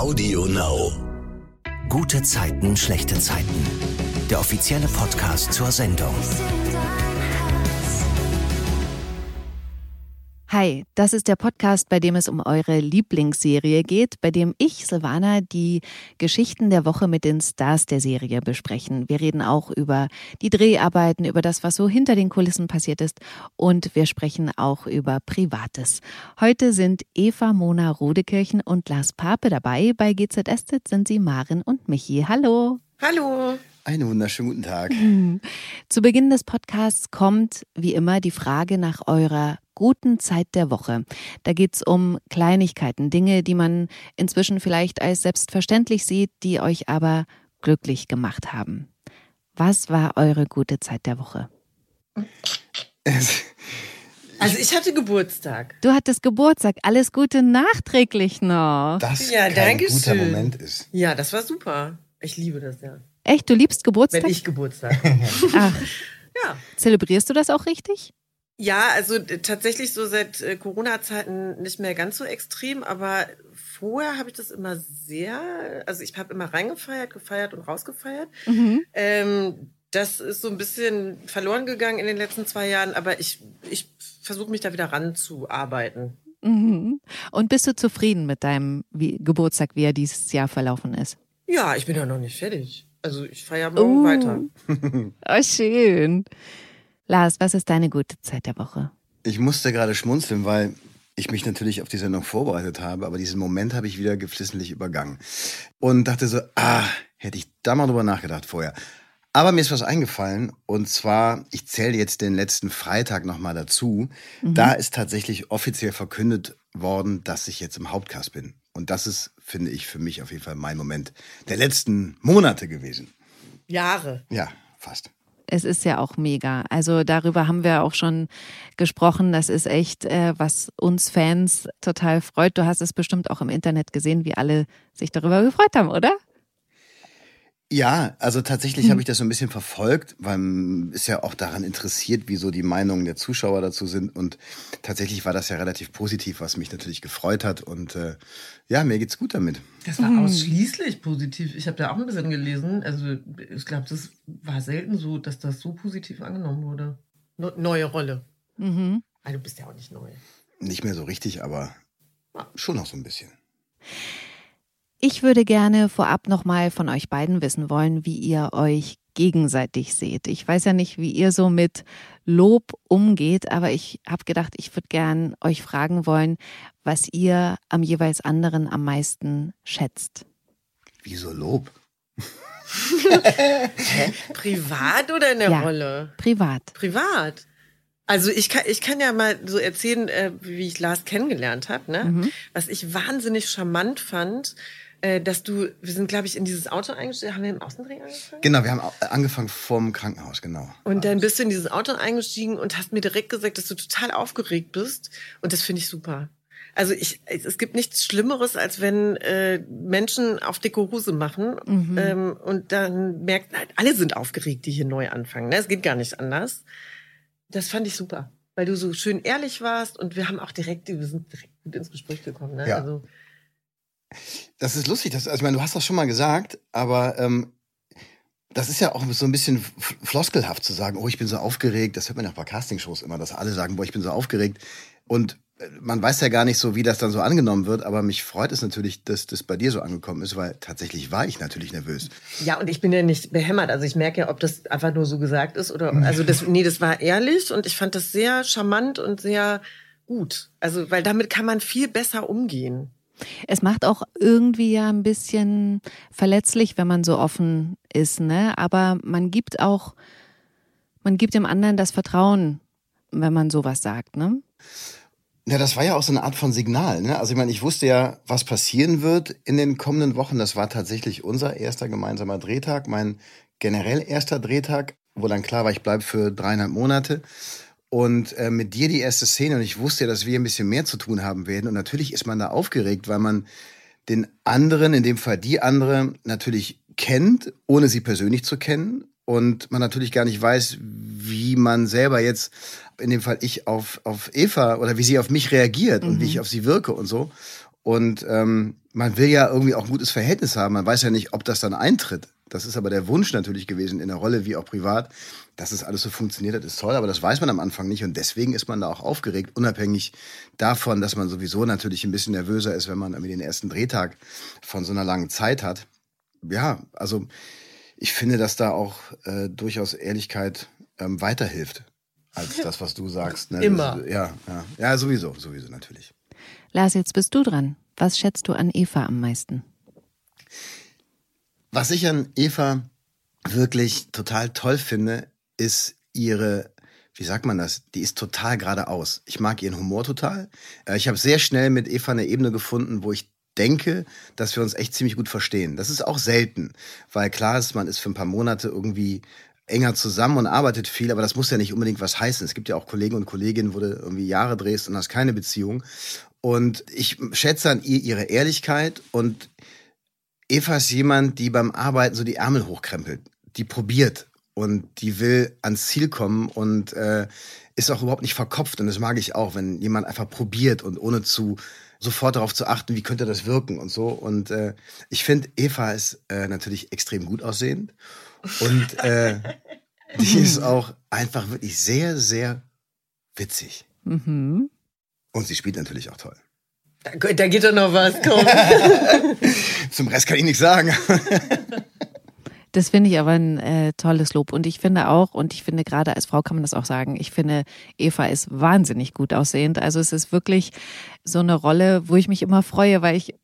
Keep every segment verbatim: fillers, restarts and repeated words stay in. Audio Now. Gute Zeiten, schlechte Zeiten. Der offizielle Podcast zur Sendung. Hi, das ist der Podcast, bei dem es um eure Lieblingsserie geht, bei dem ich, Silvana, die Geschichten der Woche mit den Stars der Serie besprechen. Wir reden auch über die Dreharbeiten, über das, was so hinter den Kulissen passiert ist, und wir sprechen auch über Privates. Heute sind Eva Mona Rodekirchen und Lars Pape dabei. Bei G Z S Z sind sie Maren und Michi. Hallo! Hallo! Einen wunderschönen guten Tag. Hm. Zu Beginn des Podcasts kommt, wie immer, die Frage nach eurer guten Zeit der Woche. Da geht es um Kleinigkeiten, Dinge, die man inzwischen vielleicht als selbstverständlich sieht, die euch aber glücklich gemacht haben. Was war eure gute Zeit der Woche? Also ich hatte Geburtstag. Du hattest Geburtstag. Alles Gute nachträglich noch. Das ja, kein guter Moment ist. Ja, das war super. Ich liebe das, ja. Echt? Du liebst Geburtstag? Wenn ich Geburtstag habe. Ach. Ja. Zelebrierst du das auch richtig? Ja, also tatsächlich so seit Corona-Zeiten nicht mehr ganz so extrem, aber vorher habe ich das immer sehr, also ich habe immer reingefeiert, gefeiert und rausgefeiert. Mhm. Ähm, das ist so ein bisschen verloren gegangen in den letzten zwei Jahren, aber ich, ich versuche mich da wieder ranzuarbeiten. Mhm. Und bist du zufrieden mit deinem Geburtstag, wie er dieses Jahr verlaufen ist? Ja, ich bin ja noch nicht fertig. Also ich feiere morgen uh. weiter. Oh, schön. Lars, was ist deine gute Zeit der Woche? Ich musste gerade schmunzeln, weil ich mich natürlich auf die Sendung vorbereitet habe, aber diesen Moment habe ich wieder geflissentlich übergangen. Und dachte so, ah, hätte ich da mal drüber nachgedacht vorher. Aber mir ist was eingefallen, und zwar, ich zähle jetzt den letzten Freitag nochmal dazu. Mhm. Da ist tatsächlich offiziell verkündet worden, dass ich jetzt im Hauptcast bin. Und das ist, finde ich, für mich auf jeden Fall mein Moment der letzten Monate gewesen. Jahre. Ja, fast. Es ist ja auch mega. Also darüber haben wir auch schon gesprochen. Das ist echt, äh, was uns Fans total freut. Du hast es bestimmt auch im Internet gesehen, wie alle sich darüber gefreut haben, oder? Ja, also tatsächlich hm. habe ich das so ein bisschen verfolgt, weil man ist ja auch daran interessiert, wie so die Meinungen der Zuschauer dazu sind. Und tatsächlich war das ja relativ positiv, was mich natürlich gefreut hat. Und äh, ja, mir geht's gut damit. Das war hm. ausschließlich positiv. Ich habe da auch ein bisschen gelesen. Also ich glaube, das war selten so, dass das so positiv angenommen wurde. Ne- neue Rolle. Mhm. Also du bist ja auch nicht neu. Nicht mehr so richtig, aber schon noch so ein bisschen. Ich würde gerne vorab nochmal von euch beiden wissen wollen, wie ihr euch gegenseitig seht. Ich weiß ja nicht, wie ihr so mit Lob umgeht, aber ich habe gedacht, ich würde gern euch fragen wollen, was ihr am jeweils anderen am meisten schätzt. Wieso Lob? Privat oder in der ja, Rolle? Privat. Privat. Also ich kann, ich kann ja mal so erzählen, äh, wie ich Lars kennengelernt habe, ne? Mhm. Was ich wahnsinnig charmant fand, äh, dass du, wir sind, glaube ich, in dieses Auto eingestiegen, haben wir im Außendreh angefangen? Genau, wir haben angefangen vorm Krankenhaus, genau. Und dann bist du in dieses Auto eingestiegen und hast mir direkt gesagt, dass du total aufgeregt bist, und das finde ich super. Also ich, es gibt nichts Schlimmeres, als wenn äh, Menschen auf dicke Hose machen, mhm. ähm, und dann merkt, halt, alle sind aufgeregt, die hier neu anfangen, ne? Es geht gar nicht anders. Das fand ich super, weil du so schön ehrlich warst, und wir haben auch direkt, wir sind direkt gut ins Gespräch gekommen. Ne? Ja. Also. Das ist lustig, das, also ich meine, du hast das schon mal gesagt, aber ähm, das ist ja auch so ein bisschen floskelhaft zu sagen, oh, ich bin so aufgeregt. Das hört man ja auch bei Castingshows immer, dass alle sagen, boah, ich bin so aufgeregt. Und man weiß ja gar nicht so, wie das dann so angenommen wird, aber mich freut es natürlich, dass das bei dir so angekommen ist, weil tatsächlich war ich natürlich nervös. Ja, und ich bin ja nicht behämmert, also ich merke ja, ob das einfach nur so gesagt ist oder, also das, nee, das war ehrlich, und ich fand das sehr charmant und sehr gut, also weil damit kann man viel besser umgehen. Es macht auch irgendwie ja ein bisschen verletzlich, wenn man so offen ist, ne? Aber man gibt auch, man gibt dem anderen das Vertrauen, wenn man sowas sagt, ne? Ja, das war ja auch so eine Art von Signal, ne? Also ich meine, ich wusste ja, was passieren wird in den kommenden Wochen. Das war tatsächlich unser erster gemeinsamer Drehtag, mein generell erster Drehtag, wo dann klar war, ich bleibe für dreieinhalb Monate. Und äh, mit dir die erste Szene, und ich wusste ja, dass wir ein bisschen mehr zu tun haben werden. Und natürlich ist man da aufgeregt, weil man den anderen, in dem Fall die andere, natürlich kennt, ohne sie persönlich zu kennen. Und man natürlich gar nicht weiß, wie man selber jetzt, in dem Fall ich, auf, auf Eva oder wie sie auf mich reagiert, mhm. und wie ich auf sie wirke und so. Und ähm, man will ja irgendwie auch ein gutes Verhältnis haben. Man weiß ja nicht, ob das dann eintritt. Das ist aber der Wunsch natürlich gewesen, in der Rolle wie auch privat, dass es alles so funktioniert hat, ist toll, aber das weiß man am Anfang nicht und deswegen ist man da auch aufgeregt, unabhängig davon, dass man sowieso natürlich ein bisschen nervöser ist, wenn man irgendwie den ersten Drehtag von so einer langen Zeit hat. Ja, also ich finde, dass da auch äh, durchaus Ehrlichkeit ähm, weiterhilft, als das, was du sagst. Ne? Immer. Das, ja, ja, ja, sowieso, sowieso natürlich. Lars, jetzt bist du dran. Was schätzt du an Eva am meisten? Was ich an Eva wirklich total toll finde, ist ihre, wie sagt man das, die ist total geradeaus. Ich mag ihren Humor total. Ich habe sehr schnell mit Eva eine Ebene gefunden, wo ich denke, dass wir uns echt ziemlich gut verstehen. Das ist auch selten, weil klar ist, man ist für ein paar Monate irgendwie enger zusammen und arbeitet viel, aber das muss ja nicht unbedingt was heißen. Es gibt ja auch Kollegen und Kolleginnen, wo du irgendwie Jahre drehst und hast keine Beziehung. Und ich schätze an ihr ihre Ehrlichkeit und Eva ist jemand, die beim Arbeiten so die Ärmel hochkrempelt, die probiert und die will ans Ziel kommen und äh, ist auch überhaupt nicht verkopft. Und das mag ich auch, wenn jemand einfach probiert und ohne zu sofort darauf zu achten, wie könnte das wirken und so. Und äh, ich finde, Eva ist äh, natürlich extrem gut aussehend und äh, die ist auch einfach wirklich sehr, sehr witzig. Mhm. Und sie spielt natürlich auch toll. Da, da geht doch noch was, komm. Zum Rest kann ich nichts sagen. Das finde ich aber ein äh, tolles Lob. Und ich finde auch, und ich finde gerade als Frau kann man das auch sagen, ich finde, Eva ist wahnsinnig gut aussehend. Also es ist wirklich so eine Rolle, wo ich mich immer freue, weil ich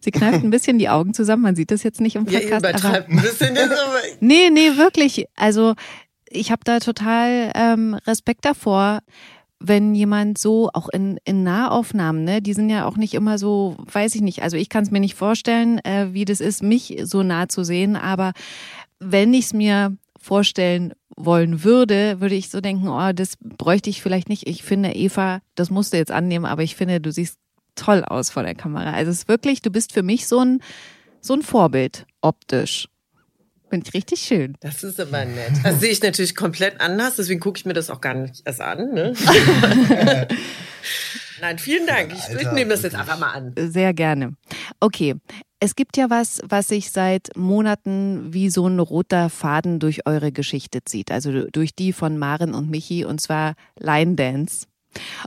sie kneift ein bisschen die Augen zusammen. Man sieht das jetzt nicht im Podcast. Ja, aber ein bisschen jetzt aber nee, nee, wirklich. Also ich habe da total ähm, Respekt davor, wenn jemand so, auch in, in Nahaufnahmen, ne, die sind ja auch nicht immer so, weiß ich nicht, also ich kann es mir nicht vorstellen, äh, wie das ist, mich so nah zu sehen, aber wenn ich es mir vorstellen wollen würde, würde ich so denken, oh, das bräuchte ich vielleicht nicht. Ich finde, Eva, das musst du jetzt annehmen, aber ich finde, du siehst toll aus vor der Kamera. Also es ist wirklich, du bist für mich so ein, so ein Vorbild optisch. Finde ich richtig schön. Das ist aber nett. Das sehe ich natürlich komplett anders, deswegen gucke ich mir das auch gar nicht erst an. Ne? Nein, vielen Dank. Ich Alter, nehme das jetzt einfach mal an. Sehr gerne. Okay, es gibt ja was, was sich seit Monaten wie so ein roter Faden durch eure Geschichte zieht. Also durch die von Maren und Michi, und zwar Line Dance.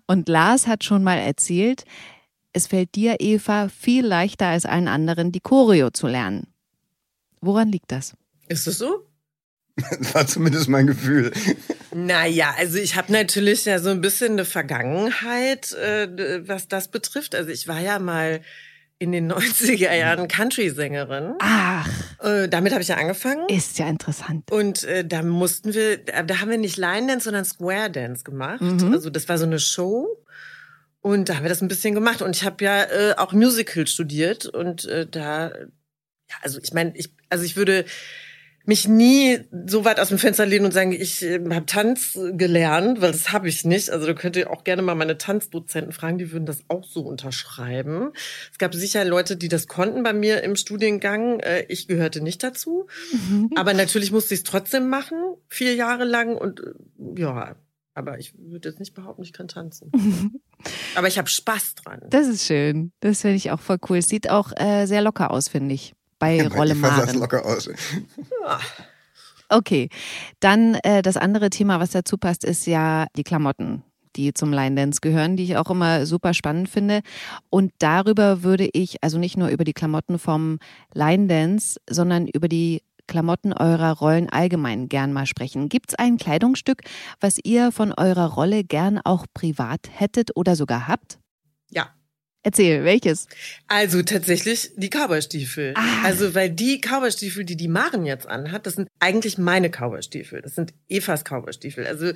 Und Lars hat schon mal erzählt, es fällt dir, Eva, viel leichter als allen anderen, die Choreo zu lernen. Woran liegt das? Ist das so? Das war zumindest mein Gefühl. Naja, also ich habe natürlich ja so ein bisschen eine Vergangenheit, äh, was das betrifft. Also ich war ja mal in den neunziger Jahren Country-Sängerin. Ach. Äh, damit habe ich ja angefangen. Ist ja interessant. Und äh, da mussten wir, da haben wir nicht Line Dance, sondern Square Dance gemacht. Mhm. Also das war so eine Show. Und da haben wir das ein bisschen gemacht. Und ich habe ja äh, auch Musical studiert. Und äh, da, ja, also ich meine, ich, also ich würde mich nie so weit aus dem Fenster lehnen und sagen, ich äh, habe Tanz gelernt, weil das habe ich nicht. Also da könnt ihr auch gerne mal meine Tanzdozenten fragen, die würden das auch so unterschreiben. Es gab sicher Leute, die das konnten bei mir im Studiengang. Äh, ich gehörte nicht dazu. Mhm. Aber natürlich musste ich es trotzdem machen, vier Jahre lang. Und äh, ja, aber ich würde jetzt nicht behaupten, ich kann tanzen. Mhm. Aber ich habe Spaß dran. Das ist schön. Das finde ich auch voll cool. Es sieht auch äh, sehr locker aus, finde ich. Bei ja, Rolle Maren. Locker aus. Okay, dann äh, das andere Thema, was dazu passt, ist ja die Klamotten, die zum Line Dance gehören, die ich auch immer super spannend finde. Und darüber würde ich, also nicht nur über die Klamotten vom Line Dance, sondern über die Klamotten eurer Rollen allgemein gern mal sprechen. Gibt es ein Kleidungsstück, was ihr von eurer Rolle gern auch privat hättet oder sogar habt? Ja. Erzähl, welches? Also tatsächlich die Cowboystiefel. Ah. Also weil die Cowboystiefel, die die Maren jetzt anhat, das sind eigentlich meine Cowboystiefel. Das sind Evas Cowboystiefel. Also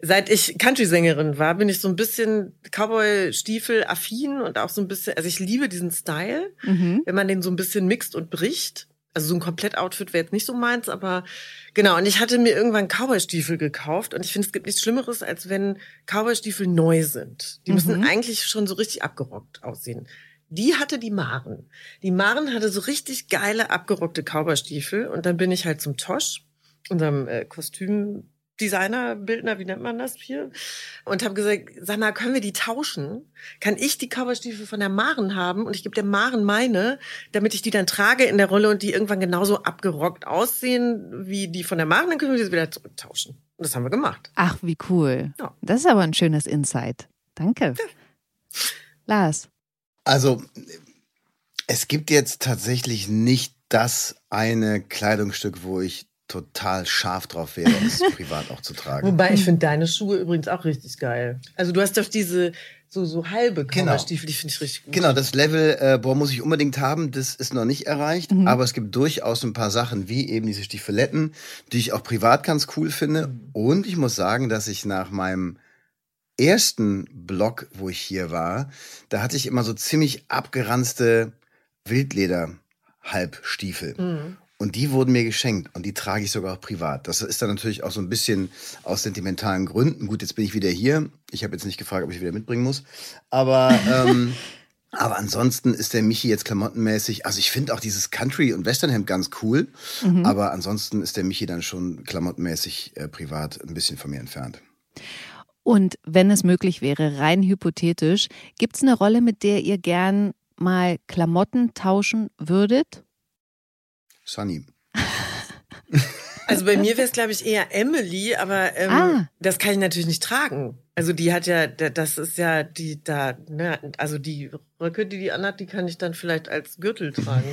seit ich Country-Sängerin war, bin ich so ein bisschen Cowboystiefel-affin und auch so ein bisschen, also ich liebe diesen Style, mhm. wenn man den so ein bisschen mixt und bricht. Also so ein Komplett-Outfit wäre jetzt nicht so meins, aber genau. Und ich hatte mir irgendwann Cowboystiefel gekauft und ich finde, es gibt nichts Schlimmeres, als wenn Cowboystiefel neu sind. Die mhm. müssen eigentlich schon so richtig abgerockt aussehen. Die hatte die Maren. Die Maren hatte so richtig geile, abgerockte Cowboystiefel und dann bin ich halt zum Tosh, unserem äh, Kostüm Designer, Bildner, wie nennt man das hier? Und habe gesagt, sag mal, können wir die tauschen? Kann ich die Cowboystiefel von der Maren haben und ich gebe der Maren meine, damit ich die dann trage in der Rolle und die irgendwann genauso abgerockt aussehen wie die von der Maren, dann können wir sie wieder zurücktauschen. Und das haben wir gemacht. Ach, wie cool. Ja. Das ist aber ein schönes Insight. Danke. Ja. Lars. Also, es gibt jetzt tatsächlich nicht das eine Kleidungsstück, wo ich total scharf drauf wäre, es privat auch zu tragen. Wobei, ich finde deine Schuhe übrigens auch richtig geil. Also du hast doch diese so, so halbe Cowboystiefel, genau. Die finde ich richtig gut. Genau, das Level, äh, boah, muss ich unbedingt haben, das ist noch nicht erreicht, mhm. aber es gibt durchaus ein paar Sachen, wie eben diese Stiefeletten, die ich auch privat ganz cool finde. Mhm. Und ich muss sagen, dass ich nach meinem ersten Blog, wo ich hier war, da hatte ich immer so ziemlich abgeranzte Wildleder-Halbstiefel. Mhm. Und die wurden mir geschenkt und die trage ich sogar auch privat. Das ist dann natürlich auch so ein bisschen aus sentimentalen Gründen. Gut, jetzt bin ich wieder hier. Ich habe jetzt nicht gefragt, ob ich wieder mitbringen muss. Aber, ähm, aber ansonsten ist der Michi jetzt klamottenmäßig, also ich finde auch dieses Country- und Westernhemd ganz cool. Mhm. Aber ansonsten ist der Michi dann schon klamottenmäßig äh, privat ein bisschen von mir entfernt. Und wenn es möglich wäre, rein hypothetisch, gibt es eine Rolle, mit der ihr gern mal Klamotten tauschen würdet? Sunny. Also bei mir wäre es, glaube ich, eher Emily, aber ähm, ah. das kann ich natürlich nicht tragen. Also die hat ja, das ist ja die da, ne, also die Röcke, die die anhat, die kann ich dann vielleicht als Gürtel tragen.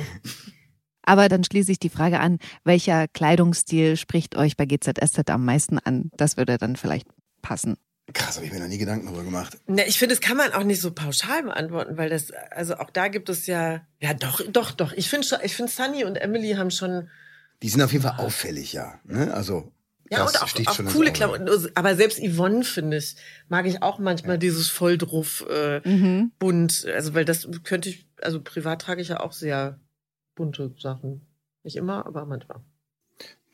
Aber dann schließe ich die Frage an, welcher Kleidungsstil spricht euch bei G Z S Z am meisten an? Das würde dann vielleicht passen. Krass, habe ich mir noch nie Gedanken darüber gemacht. Na, ich finde, das kann man auch nicht so pauschal beantworten, weil das, also auch da gibt es ja, ja doch, doch, doch. Ich finde, ich finde, Sunny und Emily haben schon... Die sind auf jeden Fall auffällig, ja. Ne? Also, ja, und auch, auch coole Klamotten. Aber selbst Yvonne, finde ich, mag ich auch manchmal ja. Dieses Volldruff, äh, mhm. bunt. Also, weil das könnte ich, also privat trage ich ja auch sehr bunte Sachen. Nicht immer, aber manchmal.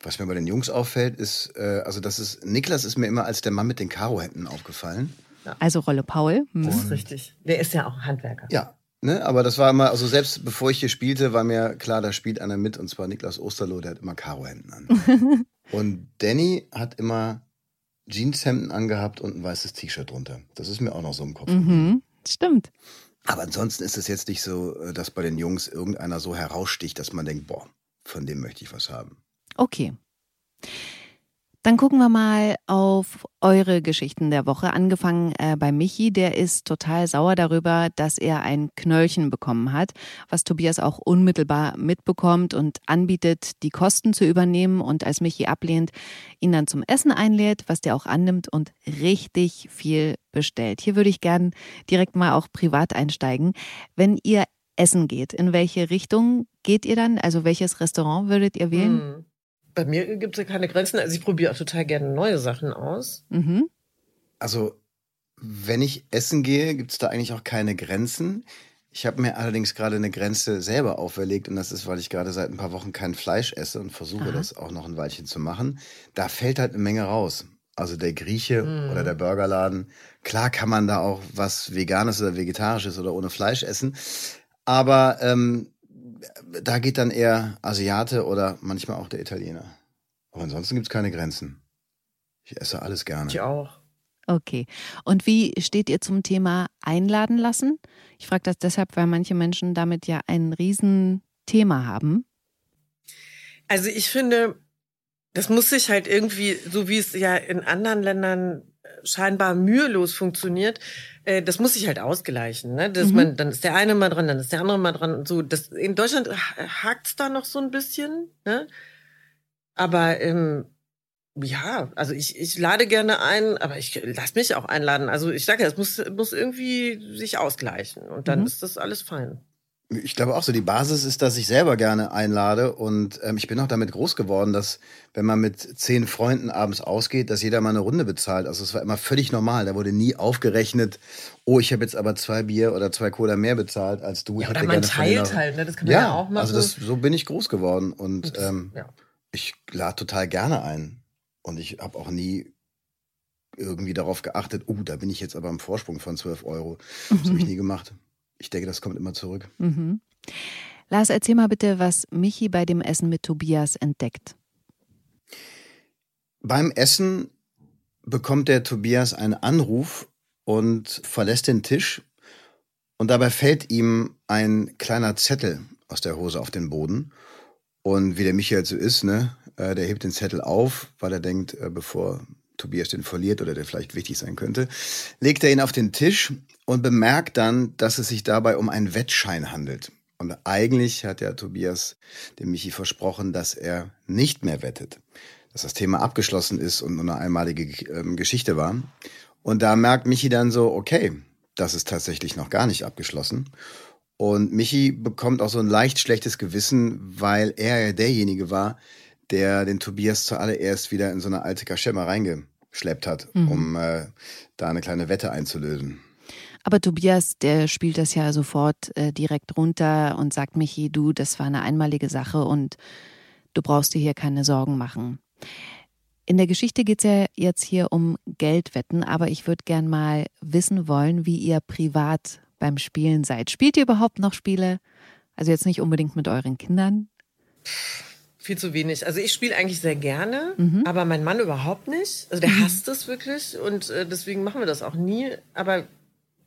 Was mir bei den Jungs auffällt, ist, äh, also das ist, Niklas ist mir immer als der Mann mit den Karohemden aufgefallen. Also Rolle Paul. Mhm. Das ist richtig. Der ist ja auch Handwerker. Ja, ne? Aber das war immer, also selbst bevor ich hier spielte, war mir klar, da spielt einer mit, und zwar Niklas Osterloh, der hat immer Karohemden an. Und Danny hat immer Jeanshemden angehabt und ein weißes T-Shirt drunter. Das ist mir auch noch so im Kopf. Mhm. Stimmt. Aber ansonsten ist es jetzt nicht so, dass bei den Jungs irgendeiner so heraussticht, dass man denkt, boah, von dem möchte ich was haben. Okay, dann gucken wir mal auf eure Geschichten der Woche. Angefangen äh, bei Michi, der ist total sauer darüber, dass er ein Knöllchen bekommen hat, was Tobias auch unmittelbar mitbekommt und anbietet, die Kosten zu übernehmen, und als Michi ablehnt, ihn dann zum Essen einlädt, was der auch annimmt und richtig viel bestellt. Hier würde ich gern direkt mal auch privat einsteigen. Wenn ihr essen geht, in welche Richtung geht ihr dann? Also welches Restaurant würdet ihr wählen? Hm. Bei mir gibt es ja keine Grenzen. Also ich probiere auch total gerne neue Sachen aus. Mhm. Also wenn ich essen gehe, gibt es da eigentlich auch keine Grenzen. Ich habe mir allerdings gerade eine Grenze selber auferlegt. Und das ist, weil ich gerade seit ein paar Wochen kein Fleisch esse und versuche, aha, das auch noch ein Weilchen zu machen. Da fällt halt eine Menge raus. Also der Grieche mhm. oder der Burgerladen. Klar kann man da auch was Veganes oder Vegetarisches oder ohne Fleisch essen. Aber... Ähm, da geht dann eher Asiate oder manchmal auch der Italiener. Aber ansonsten gibt es keine Grenzen. Ich esse alles gerne. Ich auch. Okay. Und wie steht ihr zum Thema einladen lassen? Ich frage das deshalb, weil manche Menschen damit ja ein Riesenthema haben. Also ich finde, das muss sich halt irgendwie, so wie es ja in anderen Ländern scheinbar mühelos funktioniert, das muss sich halt ausgleichen, ne? Dass mhm. man, dann ist der eine mal dran, dann ist der andere mal dran und so. Das, in Deutschland hakt's da noch so ein bisschen, ne? Aber ähm, ja, also ich, ich lade gerne ein, aber ich lass mich auch einladen. Also ich sage ja, es muss, muss irgendwie sich ausgleichen und dann mhm. ist das alles fein. Ich glaube auch so, die Basis ist, dass ich selber gerne einlade, und ähm, ich bin auch damit groß geworden, dass wenn man mit zehn Freunden abends ausgeht, dass jeder mal eine Runde bezahlt. Also es war immer völlig normal, da wurde nie aufgerechnet, oh, ich habe jetzt aber zwei Bier oder zwei Cola mehr bezahlt als du. Ja, oder man teilt halt, ne? Das kann man ja, ja auch machen. Also das, so bin ich groß geworden, und ähm, ja. ich lade total gerne ein, und ich habe auch nie irgendwie darauf geachtet, oh, da bin ich jetzt aber im Vorsprung von zwölf Euro. Das habe ich nie gemacht. Ich denke, das kommt immer zurück. Mhm. Lars, erzähl mal bitte, was Michi bei dem Essen mit Tobias entdeckt. Beim Essen bekommt der Tobias einen Anruf und verlässt den Tisch. Und dabei fällt ihm ein kleiner Zettel aus der Hose auf den Boden. Und wie der Michi halt so ist, ne, der hebt den Zettel auf, weil er denkt, bevor Tobias den verliert oder der vielleicht wichtig sein könnte, legt er ihn auf den Tisch und bemerkt dann, dass es sich dabei um einen Wettschein handelt. Und eigentlich hat ja Tobias dem Michi versprochen, dass er nicht mehr wettet, dass das Thema abgeschlossen ist und nur eine einmalige Geschichte war. Und da merkt Michi dann so, okay, das ist tatsächlich noch gar nicht abgeschlossen. Und Michi bekommt auch so ein leicht schlechtes Gewissen, weil er ja derjenige war, der den Tobias zuallererst wieder in so eine alte Kaschemme reingeschleppt hat, mhm. um äh, da eine kleine Wette einzulösen. Aber Tobias, der spielt das ja sofort äh, direkt runter und sagt, Michi, du, das war eine einmalige Sache und du brauchst dir hier keine Sorgen machen. In der Geschichte geht es ja jetzt hier um Geldwetten, aber ich würde gern mal wissen wollen, wie ihr privat beim Spielen seid. Spielt ihr überhaupt noch Spiele? Also jetzt nicht unbedingt mit euren Kindern? Viel zu wenig. Also ich spiele eigentlich sehr gerne, mhm. aber mein Mann überhaupt nicht. Also der mhm. hasst es wirklich und äh, deswegen machen wir das auch nie. Aber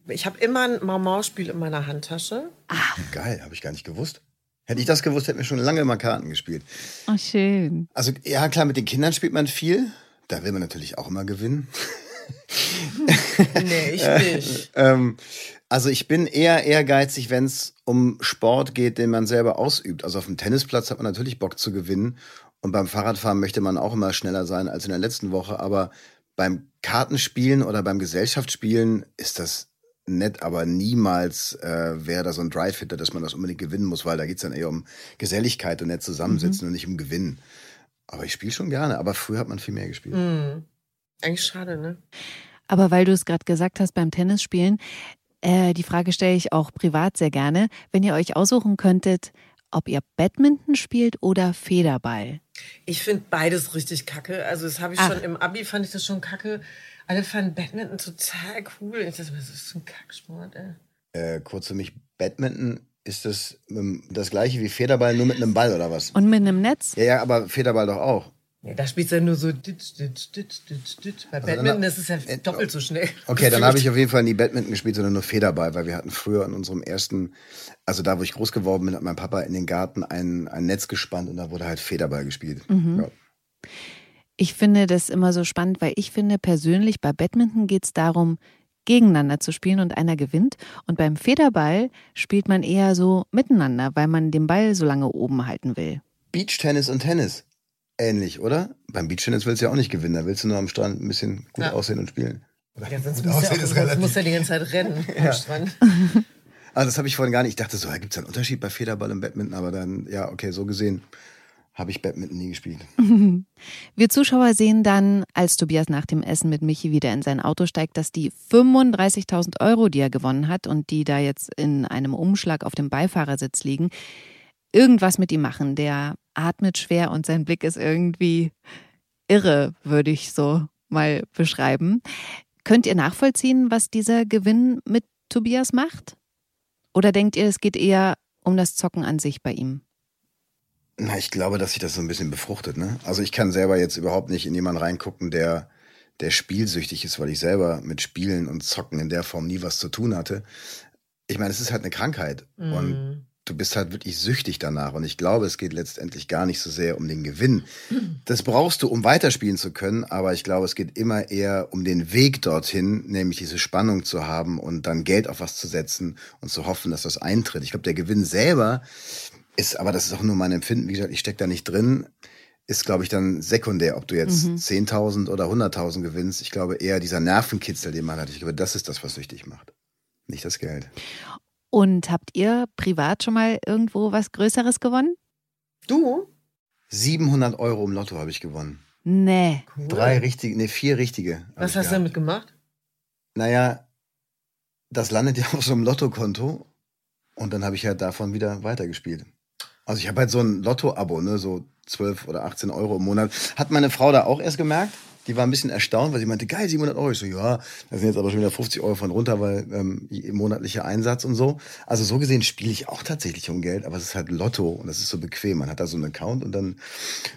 ich habe immer ein Mau-Mau-Spiel in meiner Handtasche. Ach. Geil, habe ich gar nicht gewusst. Hätte ich das gewusst, hätten wir schon lange immer Karten gespielt. Oh, schön. Also ja, klar, mit den Kindern spielt man viel. Da will man natürlich auch immer gewinnen. Nee, ich nicht. ähm, also ich bin eher ehrgeizig, wenn es um Sport geht, den man selber ausübt. Also auf dem Tennisplatz hat man natürlich Bock zu gewinnen. Und beim Fahrradfahren möchte man auch immer schneller sein als in der letzten Woche. Aber beim Kartenspielen oder beim Gesellschaftsspielen ist das nett, aber niemals äh, wäre da so ein Drive-Hitter, dass man das unbedingt gewinnen muss, weil da geht es dann eher um Geselligkeit und nett zusammensitzen mhm. und nicht um Gewinnen. Aber ich spiele schon gerne, aber früher hat man viel mehr gespielt. Mhm. Eigentlich schade, ne? Aber weil du es gerade gesagt hast beim Tennisspielen, äh, die Frage stelle ich auch privat sehr gerne. Wenn ihr euch aussuchen könntet, ob ihr Badminton spielt oder Federball? Ich finde beides richtig kacke. Also das habe ich Ach. schon im Abi, fand ich das schon kacke. Alle fanden Badminton total cool. Ich dachte, das ist ein Kacksport, ey. Äh, kurz für mich, Badminton, ist das das gleiche wie Federball, nur mit einem Ball oder was? Und mit einem Netz? Ja, ja, aber Federball doch auch. Ja, da spielst du ja nur so ditsch, ditsch, ditsch, ditsch, ditsch. Bei also Badminton ist es ja äh, doppelt so schnell. Okay, dann habe ich auf jeden Fall nie Badminton gespielt, sondern nur Federball, weil wir hatten früher in unserem ersten, also da, wo ich groß geworden bin, hat mein Papa in den Garten ein, ein Netz gespannt und da wurde halt Federball gespielt. Mhm. Ja. Ich finde das immer so spannend, weil ich finde persönlich, bei Badminton geht es darum, gegeneinander zu spielen und einer gewinnt. Und beim Federball spielt man eher so miteinander, weil man den Ball so lange oben halten will. Beachtennis und Tennis. Ähnlich, oder? Beim Beachtennis willst du ja auch nicht gewinnen. Da willst du nur am Strand ein bisschen gut ja. aussehen und spielen. Oder ja, sonst musst du ja muss die ganze Zeit rennen am ja. Strand. Also das habe ich vorhin gar nicht. Ich dachte so, da gibt es einen Unterschied bei Federball und Badminton. Aber dann, ja, okay, so gesehen habe ich Badminton nie gespielt. Wir Zuschauer sehen dann, als Tobias nach dem Essen mit Michi wieder in sein Auto steigt, dass die fünfunddreißigtausend Euro, die er gewonnen hat und die da jetzt in einem Umschlag auf dem Beifahrersitz liegen, irgendwas mit ihm machen. Der atmet schwer und sein Blick ist irgendwie irre, würde ich so mal beschreiben. Könnt ihr nachvollziehen, was dieser Gewinn mit Tobias macht? Oder denkt ihr, es geht eher um das Zocken an sich bei ihm? Na, ich glaube, dass sich das so ein bisschen befruchtet, ne? Also ich kann selber jetzt überhaupt nicht in jemanden reingucken, der, der spielsüchtig ist, weil ich selber mit Spielen und Zocken in der Form nie was zu tun hatte. Ich meine, es ist halt eine Krankheit mm. und du bist halt wirklich süchtig danach. Und ich glaube, es geht letztendlich gar nicht so sehr um den Gewinn. Das brauchst du, um weiterspielen zu können. Aber ich glaube, es geht immer eher um den Weg dorthin, nämlich diese Spannung zu haben und dann Geld auf was zu setzen und zu hoffen, dass das eintritt. Ich glaube, der Gewinn selber ist, aber das ist auch nur mein Empfinden, wie gesagt, ich stecke da nicht drin, ist, glaube ich, dann sekundär, ob du jetzt mhm. zehntausend oder hunderttausend gewinnst. Ich glaube, eher dieser Nervenkitzel, den man hat. Ich glaube, das ist das, was süchtig macht. Nicht das Geld. Und habt ihr privat schon mal irgendwo was Größeres gewonnen? Du? siebenhundert Euro im Lotto habe ich gewonnen. Nee. Cool. Drei richtige, nee, vier richtige. Was hast du damit gemacht? Naja, das landet ja auf so einem Lottokonto. Und dann habe ich halt davon wieder weitergespielt. Also ich habe halt so ein Lotto-Abo, ne, so zwölf oder achtzehn Euro im Monat. Hat meine Frau da auch erst gemerkt. Die war ein bisschen erstaunt, weil sie meinte, geil, siebenhundert Euro. Ich so, ja, da sind jetzt aber schon wieder fünfzig Euro von runter, weil ähm, monatlicher Einsatz und so. Also so gesehen spiele ich auch tatsächlich um Geld, aber es ist halt Lotto und das ist so bequem. Man hat da so einen Account und dann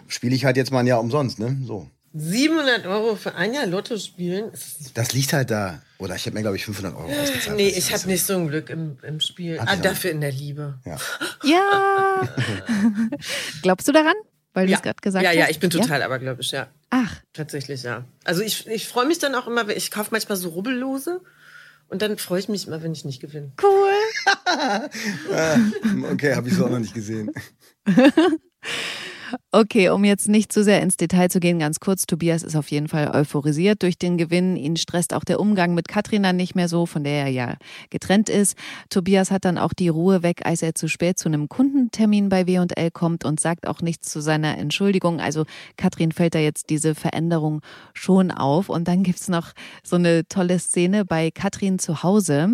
spiele ich halt jetzt mal ein Jahr umsonst, ne, so. siebenhundert Euro für ein Jahr Lotto spielen? Das liegt halt da. Oder ich habe mir, glaube ich, fünfhundert Euro ausgezahlt. Nee, ich habe nicht so ein Glück im, im Spiel. Ah, dafür in der Liebe. Ja. Ja. Glaubst du daran? Weil du es gerade gesagt hast. Ja, ja, ich bin total abergläubisch, ja. Ach. Tatsächlich, ja. Also ich, ich freue mich dann auch immer, ich kaufe manchmal so Rubbellose und dann freue ich mich immer, wenn ich nicht gewinne. Cool. Okay, habe ich so auch noch nicht gesehen. Okay, um jetzt nicht zu sehr ins Detail zu gehen, ganz kurz, Tobias ist auf jeden Fall euphorisiert durch den Gewinn. Ihn stresst auch der Umgang mit Katrina nicht mehr so, von der er ja getrennt ist. Tobias hat dann auch die Ruhe weg, als er zu spät zu einem Kundentermin bei W und L kommt und sagt auch nichts zu seiner Entschuldigung. Also Katrin fällt da jetzt diese Veränderung schon auf. Und dann gibt es noch so eine tolle Szene bei Katrin zu Hause,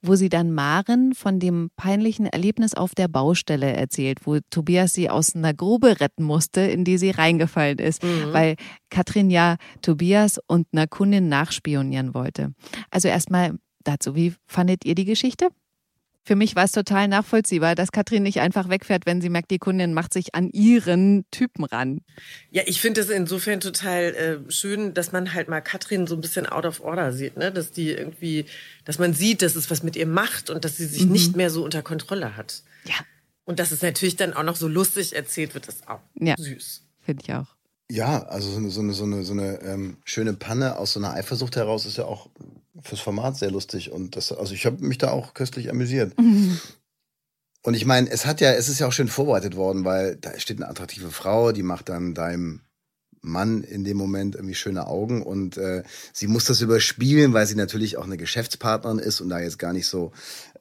wo sie dann Maren von dem peinlichen Erlebnis auf der Baustelle erzählt, wo Tobias sie aus einer Grube rettet musste, in die sie reingefallen ist, mhm. weil Katrin ja Tobias und einer Kundin nachspionieren wollte. Also erstmal dazu, wie fandet ihr die Geschichte? Für mich war es total nachvollziehbar, dass Katrin nicht einfach wegfährt, wenn sie merkt, die Kundin macht sich an ihren Typen ran. Ja, ich finde es insofern total äh, schön, dass man halt mal Katrin so ein bisschen out of order sieht, ne? Dass die irgendwie, dass man sieht, dass es was mit ihr macht und dass sie sich mhm. nicht mehr so unter Kontrolle hat. Ja. Und dass es natürlich dann auch noch so lustig erzählt wird, ist auch ja, süß. Finde ich auch. Ja, also so eine, so eine, so eine, so eine ähm, schöne Panne aus so einer Eifersucht heraus ist ja auch fürs Format sehr lustig. Und das, also ich habe mich da auch köstlich amüsiert. Mhm. Und ich meine, es hat ja, es ist ja auch schön vorbereitet worden, weil da steht eine attraktive Frau, die macht dann deinem Mann in dem Moment irgendwie schöne Augen und äh, sie muss das überspielen, weil sie natürlich auch eine Geschäftspartnerin ist und da jetzt gar nicht so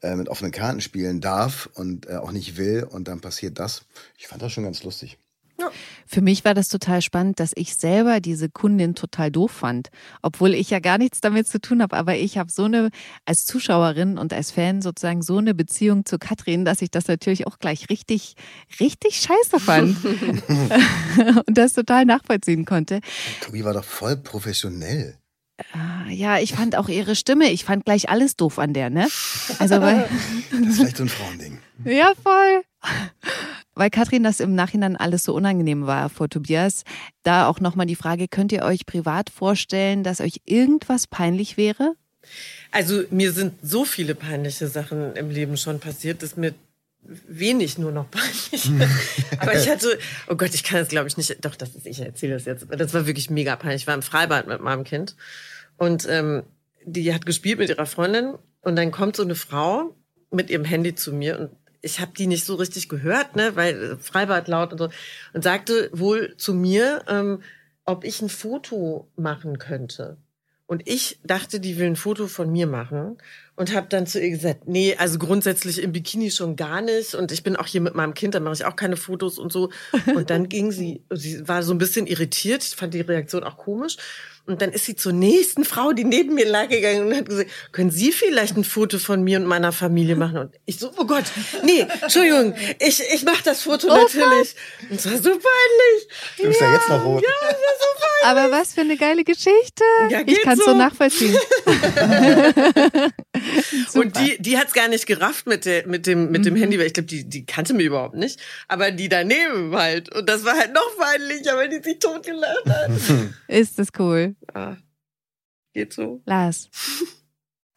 äh, mit offenen Karten spielen darf und äh, auch nicht will und dann passiert das. Ich fand das schon ganz lustig. Ja. Für mich war das total spannend, dass ich selber diese Kundin total doof fand, obwohl ich ja gar nichts damit zu tun habe, aber ich habe so eine, als Zuschauerin und als Fan sozusagen so eine Beziehung zu Katrin, dass ich das natürlich auch gleich richtig, richtig scheiße fand und das total nachvollziehen konnte. Tobi war doch voll professionell. Ja, ich fand auch ihre Stimme, ich fand gleich alles doof an der, ne? Also, weil das ist vielleicht so ein Frauending. Ja, voll. Weil Katrin das im Nachhinein alles so unangenehm war vor Tobias, da auch nochmal die Frage, könnt ihr euch privat vorstellen, dass euch irgendwas peinlich wäre? Also mir sind so viele peinliche Sachen im Leben schon passiert, dass mir wenig nur noch peinlich. Aber ich hatte, oh Gott, ich kann das glaube ich nicht, doch, das ist, ich erzähle das jetzt, das war wirklich mega peinlich. Ich war im Freibad mit meinem Kind und ähm, die hat gespielt mit ihrer Freundin und dann kommt so eine Frau mit ihrem Handy zu mir und ich habe die nicht so richtig gehört, ne, weil Freibad laut und so, und sagte wohl zu mir, ähm, ob ich ein Foto machen könnte. Und ich dachte, die will ein Foto von mir machen und habe dann zu ihr gesagt, nee, also grundsätzlich im Bikini schon gar nicht und ich bin auch hier mit meinem Kind, da mache ich auch keine Fotos und so. Und dann ging sie, sie war so ein bisschen irritiert, ich fand die Reaktion auch komisch. Und dann ist sie zur nächsten Frau, die neben mir lag, gegangen und hat gesagt, können Sie vielleicht ein Foto von mir und meiner Familie machen? Und ich so, oh Gott, nee, Entschuldigung, ich, ich mache das Foto oh, natürlich. Mann. Und das war so peinlich. Du bist ja, ja jetzt noch rot. Ja, das war so peinlich. Aber was für eine geile Geschichte. Ja, ich kann es so. so nachvollziehen. Und die, die hat es gar nicht gerafft mit, der, mit, dem, mit mhm. dem Handy, weil ich glaube, die, die kannte mich überhaupt nicht. Aber die daneben halt. Und das war halt noch peinlicher, weil die sich totgelacht hat. Ist das cool. Ah, geht so. Lars.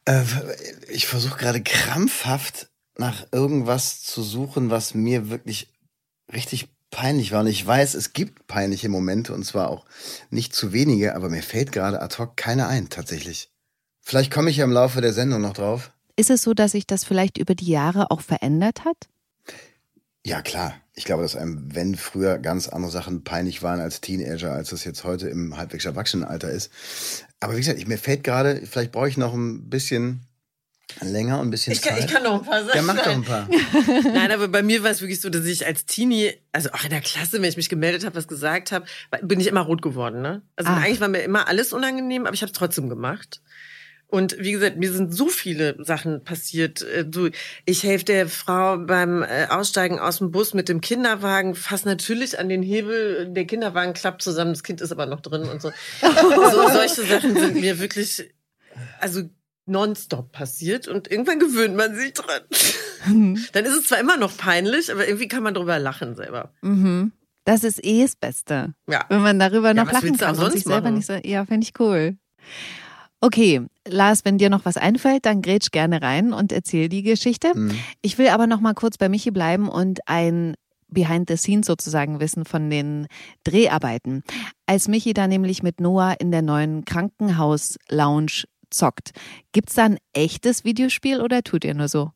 Äh, ich versuche gerade krampfhaft nach irgendwas zu suchen, was mir wirklich richtig peinlich war. Und ich weiß, es gibt peinliche Momente und zwar auch nicht zu wenige, aber mir fällt gerade ad hoc keine ein, tatsächlich. Vielleicht komme ich ja im Laufe der Sendung noch drauf. Ist es so, dass sich das vielleicht über die Jahre auch verändert hat? Ja, klar. Ich glaube, dass einem, wenn früher ganz andere Sachen peinlich waren als Teenager, als das jetzt heute im halbwegs erwachsenen Alter ist. Aber wie gesagt, ich, mir fällt gerade, vielleicht brauche ich noch ein bisschen länger und ein bisschen ich Zeit. Kann, ich kann noch ein paar Sachen. Ja, mach doch ein paar. Nein, aber bei mir war es wirklich so, dass ich als Teenie, also auch in der Klasse, wenn ich mich gemeldet habe, was gesagt habe, bin ich immer rot geworden, ne? Also Ach. eigentlich war mir immer alles unangenehm, aber ich habe es trotzdem gemacht. Und wie gesagt, mir sind so viele Sachen passiert. Du, ich helfe der Frau beim Aussteigen aus dem Bus mit dem Kinderwagen, fasse natürlich an den Hebel, der Kinderwagen klappt zusammen, das Kind ist aber noch drin und so. so solche Sachen sind mir wirklich, also nonstop passiert und irgendwann gewöhnt man sich dran. Dann ist es zwar immer noch peinlich, aber irgendwie kann man drüber lachen selber. Mhm. Das ist eh das Beste. Ja. Wenn man darüber ja, noch lachen kann und sich selber nicht so. Ja, finde ich cool. Okay, Lars, wenn dir noch was einfällt, dann grätsch gerne rein und erzähl die Geschichte. Mhm. Ich will aber noch mal kurz bei Michi bleiben und ein Behind the Scenes sozusagen wissen von den Dreharbeiten. Als Michi da nämlich mit Noah in der neuen Krankenhaus-Lounge zockt, gibt es da ein echtes Videospiel oder tut ihr nur so?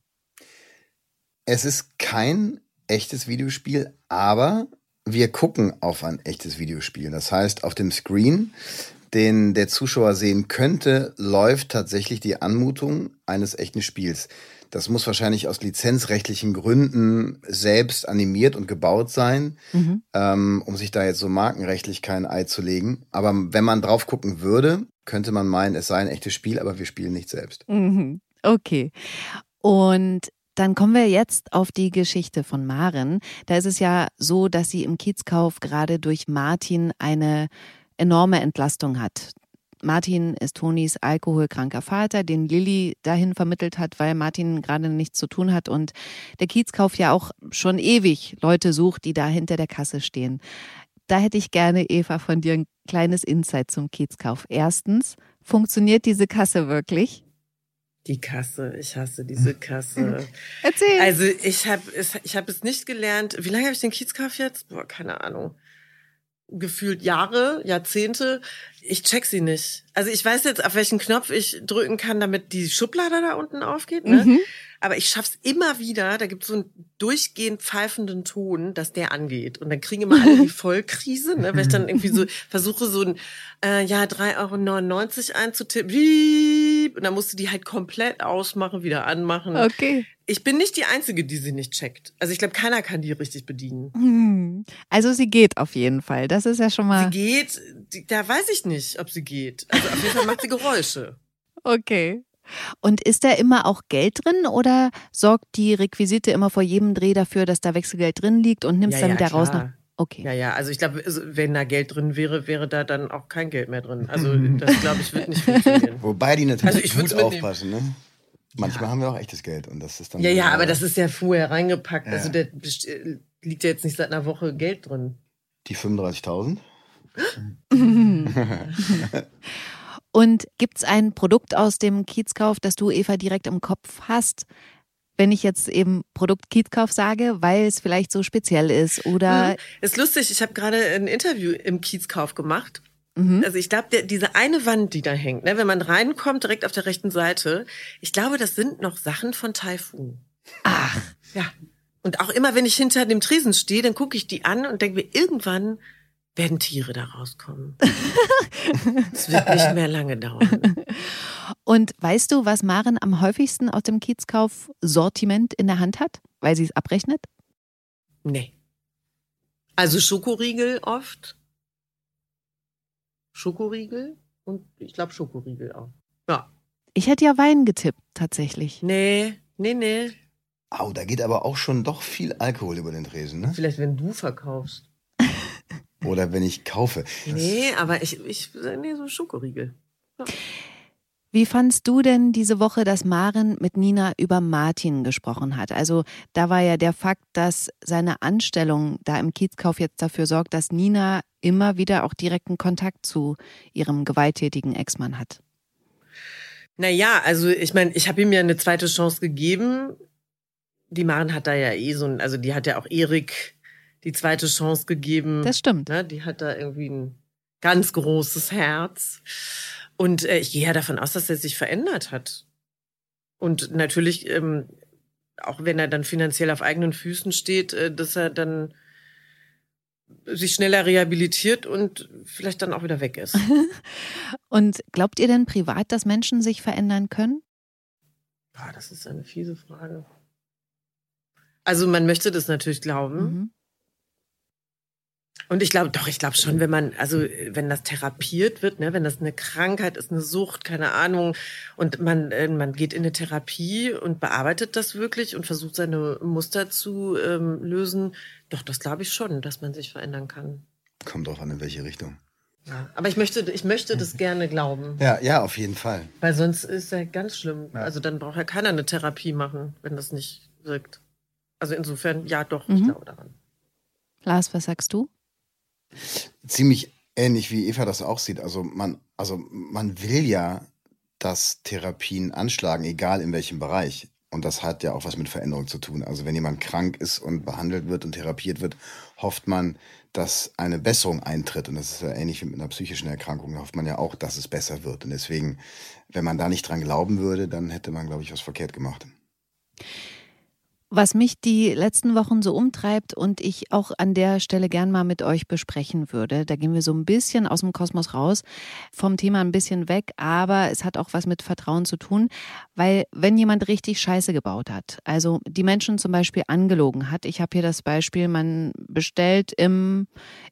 Es ist kein echtes Videospiel, aber wir gucken auf ein echtes Videospiel. Das heißt, auf dem Screen, den der Zuschauer sehen könnte, läuft tatsächlich die Anmutung eines echten Spiels. Das muss wahrscheinlich aus lizenzrechtlichen Gründen selbst animiert und gebaut sein, mhm. ähm, um sich da jetzt so markenrechtlich kein Ei zu legen. Aber wenn man drauf gucken würde, könnte man meinen, es sei ein echtes Spiel, aber wir spielen nicht selbst. Mhm. Okay. Und dann kommen wir jetzt auf die Geschichte von Maren. Da ist es ja so, dass sie im Kiezkauf gerade durch Martin eine enorme Entlastung hat. Martin ist Tonis alkoholkranker Vater, den Lilly dahin vermittelt hat, weil Martin gerade nichts zu tun hat und der Kiezkauf ja auch schon ewig Leute sucht, die da hinter der Kasse stehen. Da hätte ich gerne, Eva, von dir ein kleines Insight zum Kiezkauf. Erstens, funktioniert diese Kasse wirklich? Die Kasse, ich hasse diese Kasse. Erzähl! Also ich habe es, ich hab es nicht gelernt. Wie lange habe ich den Kiezkauf jetzt? Boah, keine Ahnung. Gefühlt Jahre, Jahrzehnte, ich check sie nicht. Also ich weiß jetzt, auf welchen Knopf ich drücken kann, damit die Schublade da unten aufgeht, ne? Mhm. Aber ich schaff's immer wieder, da gibt's so einen durchgehend pfeifenden Ton, dass der angeht. Und dann kriegen immer alle die Vollkrise, ne? Weil ich dann irgendwie so versuche, so ein äh, ja drei Euro neunundneunzig einzutippen. Wiep, und dann musst du die halt komplett ausmachen, wieder anmachen. Okay. Ich bin nicht die Einzige, die sie nicht checkt. Also ich glaube, keiner kann die richtig bedienen. Also sie geht auf jeden Fall. Das ist ja schon mal... Sie geht, da weiß ich nicht, ob sie geht. Also auf jeden Fall macht sie Geräusche. Okay. Und ist da immer auch Geld drin oder sorgt die Requisite immer vor jedem Dreh dafür, dass da Wechselgeld drin liegt und nimmst ja, dann ja, wieder klar. raus? Noch? Okay. Ja, ja, also ich glaube, wenn da Geld drin wäre, wäre da dann auch kein Geld mehr drin. Also das, glaube ich, wird nicht funktionieren. Wobei die natürlich also gut aufpassen, ne? Manchmal ja. haben wir auch echtes Geld und das ist dann... Ja, ja, aber das ist ja vorher reingepackt. Ja. Also da liegt ja jetzt nicht seit einer Woche Geld drin. Die fünfunddreißigtausend? Und gibt's ein Produkt aus dem Kiezkauf, das du, Eva, direkt im Kopf hast, wenn ich jetzt eben Produkt Kiezkauf sage, weil es vielleicht so speziell ist oder... Mhm. Ist lustig, ich habe gerade ein Interview im Kiezkauf gemacht. Mhm. Also ich glaube, diese eine Wand, die da hängt, ne, wenn man reinkommt, direkt auf der rechten Seite, ich glaube, das sind noch Sachen von Taifun. Ach. Ja. Und auch immer, wenn ich hinter dem Tresen stehe, dann gucke ich die an und denke mir, irgendwann werden Tiere da rauskommen. Es wird nicht mehr lange dauern. Und weißt du, was Maren am häufigsten aus dem Kiezkauf-Sortiment in der Hand hat, weil sie es abrechnet? Nee. Also Schokoriegel oft. Schokoriegel und ich glaube Schokoriegel auch. Ja. Ich hätte ja Wein getippt, tatsächlich. Nee, nee, nee. Au, da geht aber auch schon doch viel Alkohol über den Tresen, ne? Vielleicht, wenn du verkaufst. Oder wenn ich kaufe. Nee, aber ich, ich nee, so Schokoriegel. Ja. Wie fandst du denn diese Woche, dass Maren mit Nina über Martin gesprochen hat? Also da war ja der Fakt, dass seine Anstellung da im Kiezkauf jetzt dafür sorgt, dass Nina immer wieder auch direkten Kontakt zu ihrem gewalttätigen Ex-Mann hat. Naja, also ich meine, ich habe ihm ja eine zweite Chance gegeben. Die Maren hat da ja eh so ein, also die hat ja auch Erik die zweite Chance gegeben. Das stimmt. Ne? Die hat da irgendwie ein ganz großes Herz. Und äh, ich gehe ja davon aus, dass er sich verändert hat. Und natürlich, ähm, auch wenn er dann finanziell auf eigenen Füßen steht, äh, dass er dann sich schneller rehabilitiert und vielleicht dann auch wieder weg ist. Und glaubt ihr denn privat, dass Menschen sich verändern können? Ja, das ist eine fiese Frage. Also man möchte das natürlich glauben. Mhm. Und ich glaube, doch, ich glaube schon, wenn man, also wenn das therapiert wird, ne, wenn das eine Krankheit ist, eine Sucht, keine Ahnung, und man man geht in eine Therapie und bearbeitet das wirklich und versucht seine Muster zu ähm, lösen, doch, das glaube ich schon, dass man sich verändern kann. Kommt auch an, in welche Richtung. Ja, aber ich möchte, ich möchte das gerne glauben. Ja, ja, auf jeden Fall. Weil sonst ist ja ganz schlimm. Ja. Also dann braucht ja keiner eine Therapie machen, wenn das nicht wirkt. Also insofern, ja, doch, mhm. ich glaube daran. Lars, was sagst du? ziemlich ähnlich, wie Eva das auch sieht. Also man, also man will ja, dass Therapien anschlagen, egal in welchem Bereich. Und das hat ja auch was mit Veränderung zu tun. Also wenn jemand krank ist und behandelt wird und therapiert wird, hofft man, dass eine Besserung eintritt. Und das ist ja ähnlich wie mit einer psychischen Erkrankung. Da hofft man ja auch, dass es besser wird. Und deswegen, wenn man da nicht dran glauben würde, dann hätte man, glaube ich, was verkehrt gemacht. Was mich die letzten Wochen so umtreibt und ich auch an der Stelle gern mal mit euch besprechen würde, da gehen wir so ein bisschen aus dem Kosmos raus, vom Thema ein bisschen weg, aber es hat auch was mit Vertrauen zu tun, weil wenn jemand richtig Scheiße gebaut hat, also die Menschen zum Beispiel angelogen hat, ich habe hier das Beispiel, man bestellt im,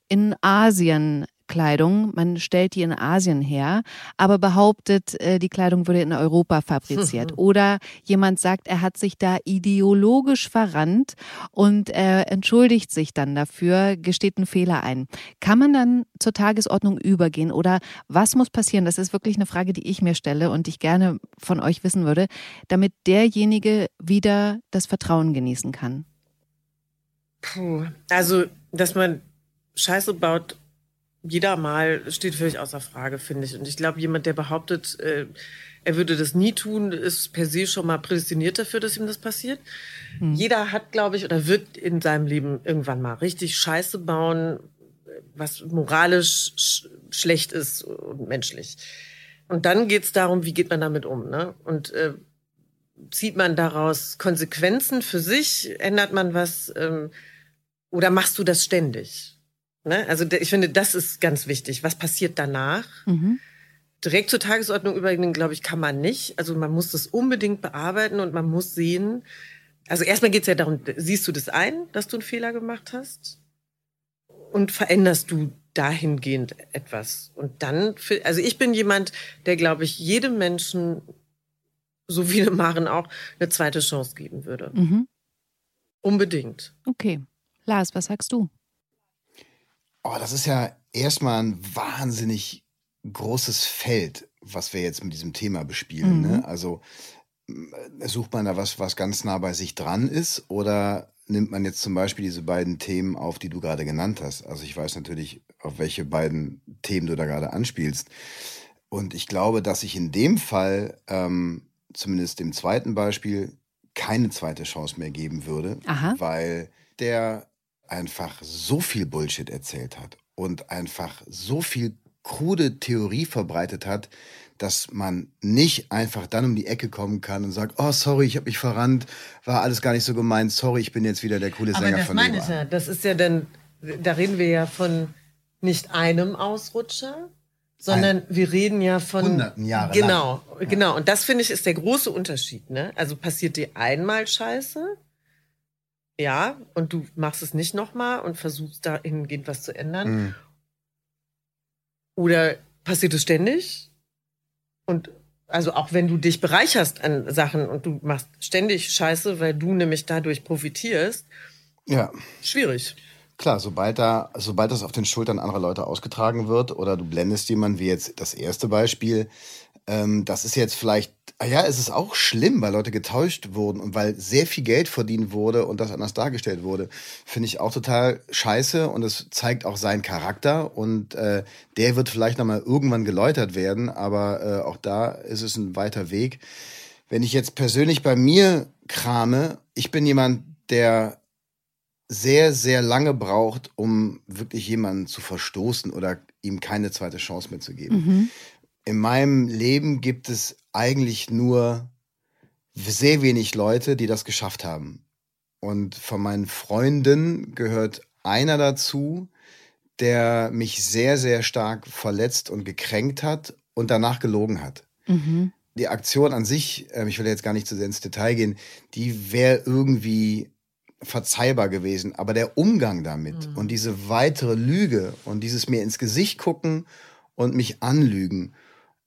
in Asien Kleidung, man stellt die in Asien her, aber behauptet, die Kleidung würde in Europa fabriziert. Oder jemand sagt, er hat sich da ideologisch verrannt und äh, entschuldigt sich dann dafür, gesteht einen Fehler ein. Kann man dann zur Tagesordnung übergehen oder was muss passieren? Das ist wirklich eine Frage, die ich mir stelle und ich gerne von euch wissen würde, damit derjenige wieder das Vertrauen genießen kann. Puh. Also, dass man Scheiße baut, jeder mal steht völlig außer Frage, finde ich. Und ich glaube, jemand, der behauptet, äh, er würde das nie tun, ist per se schon mal prädestiniert dafür, dass ihm das passiert. Hm. Jeder hat, glaube ich, oder wird in seinem Leben irgendwann mal richtig Scheiße bauen, was moralisch sch- schlecht ist und menschlich. Und dann geht's darum, wie geht man damit um, ne? Und äh, zieht man daraus Konsequenzen für sich? Ändert man was? Ähm, oder machst du das ständig? Also ich finde, das ist ganz wichtig. Was passiert danach? Mhm. Direkt zur Tagesordnung übergehen, glaube ich, kann man nicht. Also man muss das unbedingt bearbeiten und man muss sehen. Also erstmal geht es ja darum, siehst du das ein, dass du einen Fehler gemacht hast? Und veränderst du dahingehend etwas? Und dann, also ich bin jemand, der, glaube ich, jedem Menschen, so wie dem Maren auch, eine zweite Chance geben würde. Mhm. Unbedingt. Okay. Lars, was sagst du? Oh, das ist ja erstmal ein wahnsinnig großes Feld, was wir jetzt mit diesem Thema bespielen. Mhm. Ne? Also sucht man da was, was ganz nah bei sich dran ist oder nimmt man jetzt zum Beispiel diese beiden Themen auf, die du gerade genannt hast? Also ich weiß natürlich, auf welche beiden Themen du da gerade anspielst. Und ich glaube, dass ich in dem Fall, ähm, zumindest dem zweiten Beispiel, keine zweite Chance mehr geben würde, Aha. weil der einfach so viel Bullshit erzählt hat und einfach so viel krude Theorie verbreitet hat, dass man nicht einfach dann um die Ecke kommen kann und sagt, oh, sorry, ich habe mich verrannt, war alles gar nicht so gemeint, sorry, ich bin jetzt wieder der coole Sänger von Eva. Aber das meine ich ja, das ist ja dann, da reden wir ja von nicht einem Ausrutscher, sondern Ein, wir reden ja von... Hunderten Jahre Genau, lang. genau. Ja. Und das, finde ich, ist der große Unterschied. Ne? Also passiert dir einmal Scheiße, ja, und du machst es nicht nochmal und versuchst dahingehend was zu ändern. Mhm. Oder passiert es ständig? Und also auch wenn du dich bereicherst an Sachen und du machst ständig Scheiße, weil du nämlich dadurch profitierst, ja, schwierig. Klar, sobald da, sobald das auf den Schultern anderer Leute ausgetragen wird oder du blendest jemanden, wie jetzt das erste Beispiel, ähm, das ist jetzt vielleicht, ja, es ist auch schlimm, weil Leute getäuscht wurden und weil sehr viel Geld verdient wurde und das anders dargestellt wurde, finde ich auch total scheiße und es zeigt auch seinen Charakter und äh, der wird vielleicht nochmal irgendwann geläutert werden, aber äh, auch da ist es ein weiter Weg. Wenn ich jetzt persönlich bei mir krame, ich bin jemand, der sehr, sehr lange braucht, um wirklich jemanden zu verstoßen oder ihm keine zweite Chance mehr zu geben. Mhm. In meinem Leben gibt es eigentlich nur sehr wenig Leute, die das geschafft haben. Und von meinen Freunden gehört einer dazu, der mich sehr, sehr stark verletzt und gekränkt hat und danach gelogen hat. Mhm. Die Aktion an sich, ich will jetzt gar nicht zu sehr ins Detail gehen, die wäre irgendwie verzeihbar gewesen, aber der Umgang damit mhm. und diese weitere Lüge und dieses mir ins Gesicht gucken und mich anlügen,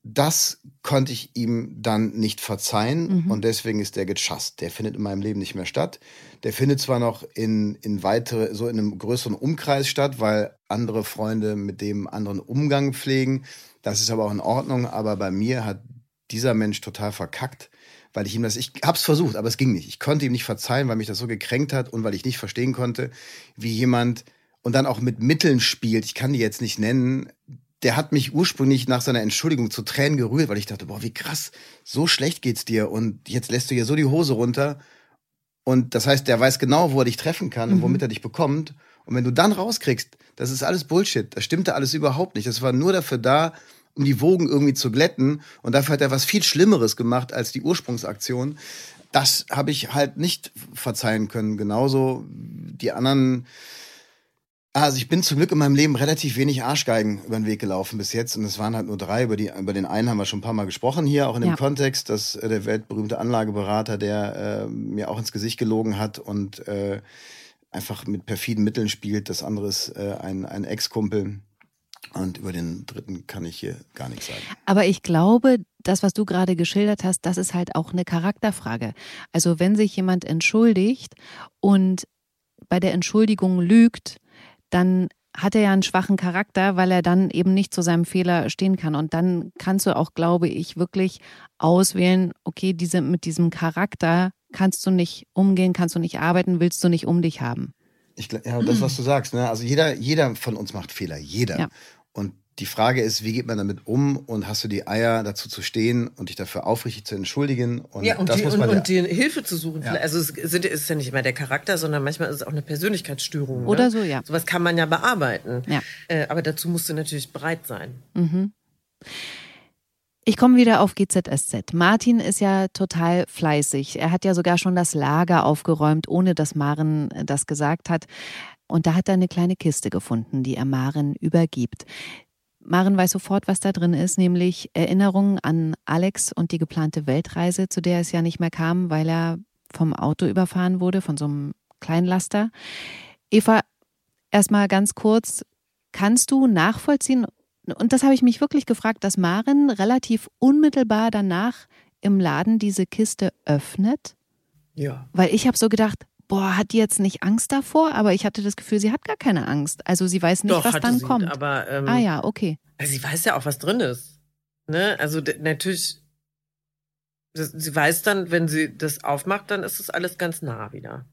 das konnte ich ihm dann nicht verzeihen mhm. und deswegen ist der gechasst. Der findet in meinem Leben nicht mehr statt. Der findet zwar noch in, in weitere, so in einem größeren Umkreis statt, weil andere Freunde mit dem anderen Umgang pflegen. Das ist aber auch in Ordnung, aber bei mir hat dieser Mensch total verkackt. Weil ich ihm das, ich hab's versucht, aber es ging nicht. Ich konnte ihm nicht verzeihen, weil mich das so gekränkt hat und weil ich nicht verstehen konnte, wie jemand und dann auch mit Mitteln spielt, ich kann die jetzt nicht nennen, der hat mich ursprünglich nach seiner Entschuldigung zu Tränen gerührt, weil ich dachte, boah, wie krass, so schlecht geht's dir und jetzt lässt du ja so die Hose runter. Und das heißt, der weiß genau, wo er dich treffen kann mhm. und womit er dich bekommt. Und wenn du dann rauskriegst, das ist alles Bullshit, das stimmte alles überhaupt nicht. Das war nur dafür da, um die Wogen irgendwie zu glätten. Und dafür hat er was viel Schlimmeres gemacht als die Ursprungsaktion. Das habe ich halt nicht verzeihen können. Genauso die anderen. Also ich bin zum Glück in meinem Leben relativ wenig Arschgeigen über den Weg gelaufen bis jetzt. Und es waren halt nur drei. Über, die, über den einen haben wir schon ein paar Mal gesprochen hier, auch in dem ja. Kontext, dass äh, der weltberühmte Anlageberater, der äh, mir auch ins Gesicht gelogen hat und äh, einfach mit perfiden Mitteln spielt. Das andere ist äh, ein, ein Ex-Kumpel. Und über den dritten kann ich hier gar nichts sagen. Aber ich glaube, das, was du gerade geschildert hast, das ist halt auch eine Charakterfrage. Also wenn sich jemand entschuldigt und bei der Entschuldigung lügt, dann hat er ja einen schwachen Charakter, weil er dann eben nicht zu seinem Fehler stehen kann. Und dann kannst du auch, glaube ich, wirklich auswählen, okay, diese, mit diesem Charakter kannst du nicht umgehen, kannst du nicht arbeiten, willst du nicht um dich haben. Ich, ja, das, was du sagst, ne? Also jeder, jeder von uns macht Fehler, jeder. Ja. Und die Frage ist, wie geht man damit um und hast du die Eier dazu zu stehen und dich dafür aufrichtig zu entschuldigen? Und ja, und, das die, muss man und, ja, und die Hilfe zu suchen. Ja. Also es ist ja nicht immer der Charakter, sondern manchmal ist es auch eine Persönlichkeitsstörung. Oder ne? so, ja. Sowas kann man ja bearbeiten. Ja. Äh, aber dazu musst du natürlich bereit sein. Mhm. Ich komme wieder auf G Z S Z. Martin ist ja total fleißig. Er hat ja sogar schon das Lager aufgeräumt, ohne dass Maren das gesagt hat. Und da hat er eine kleine Kiste gefunden, die er Maren übergibt. Maren weiß sofort, was da drin ist, nämlich Erinnerungen an Alex und die geplante Weltreise, zu der es ja nicht mehr kam, weil er vom Auto überfahren wurde, von so einem Kleinlaster. Eva, erstmal ganz kurz, kannst du nachvollziehen, und das habe ich mich wirklich gefragt, dass Maren relativ unmittelbar danach im Laden diese Kiste öffnet. Ja. Weil ich habe so gedacht, boah, hat die jetzt nicht Angst davor? Aber ich hatte das Gefühl, sie hat gar keine Angst. Also sie weiß nicht, Doch, was dann sie, kommt. Aber, ähm, ah ja, okay. Also sie weiß ja auch, was drin ist. Ne? Also d- natürlich, das, sie weiß dann, wenn sie das aufmacht, dann ist das alles ganz nah wieder.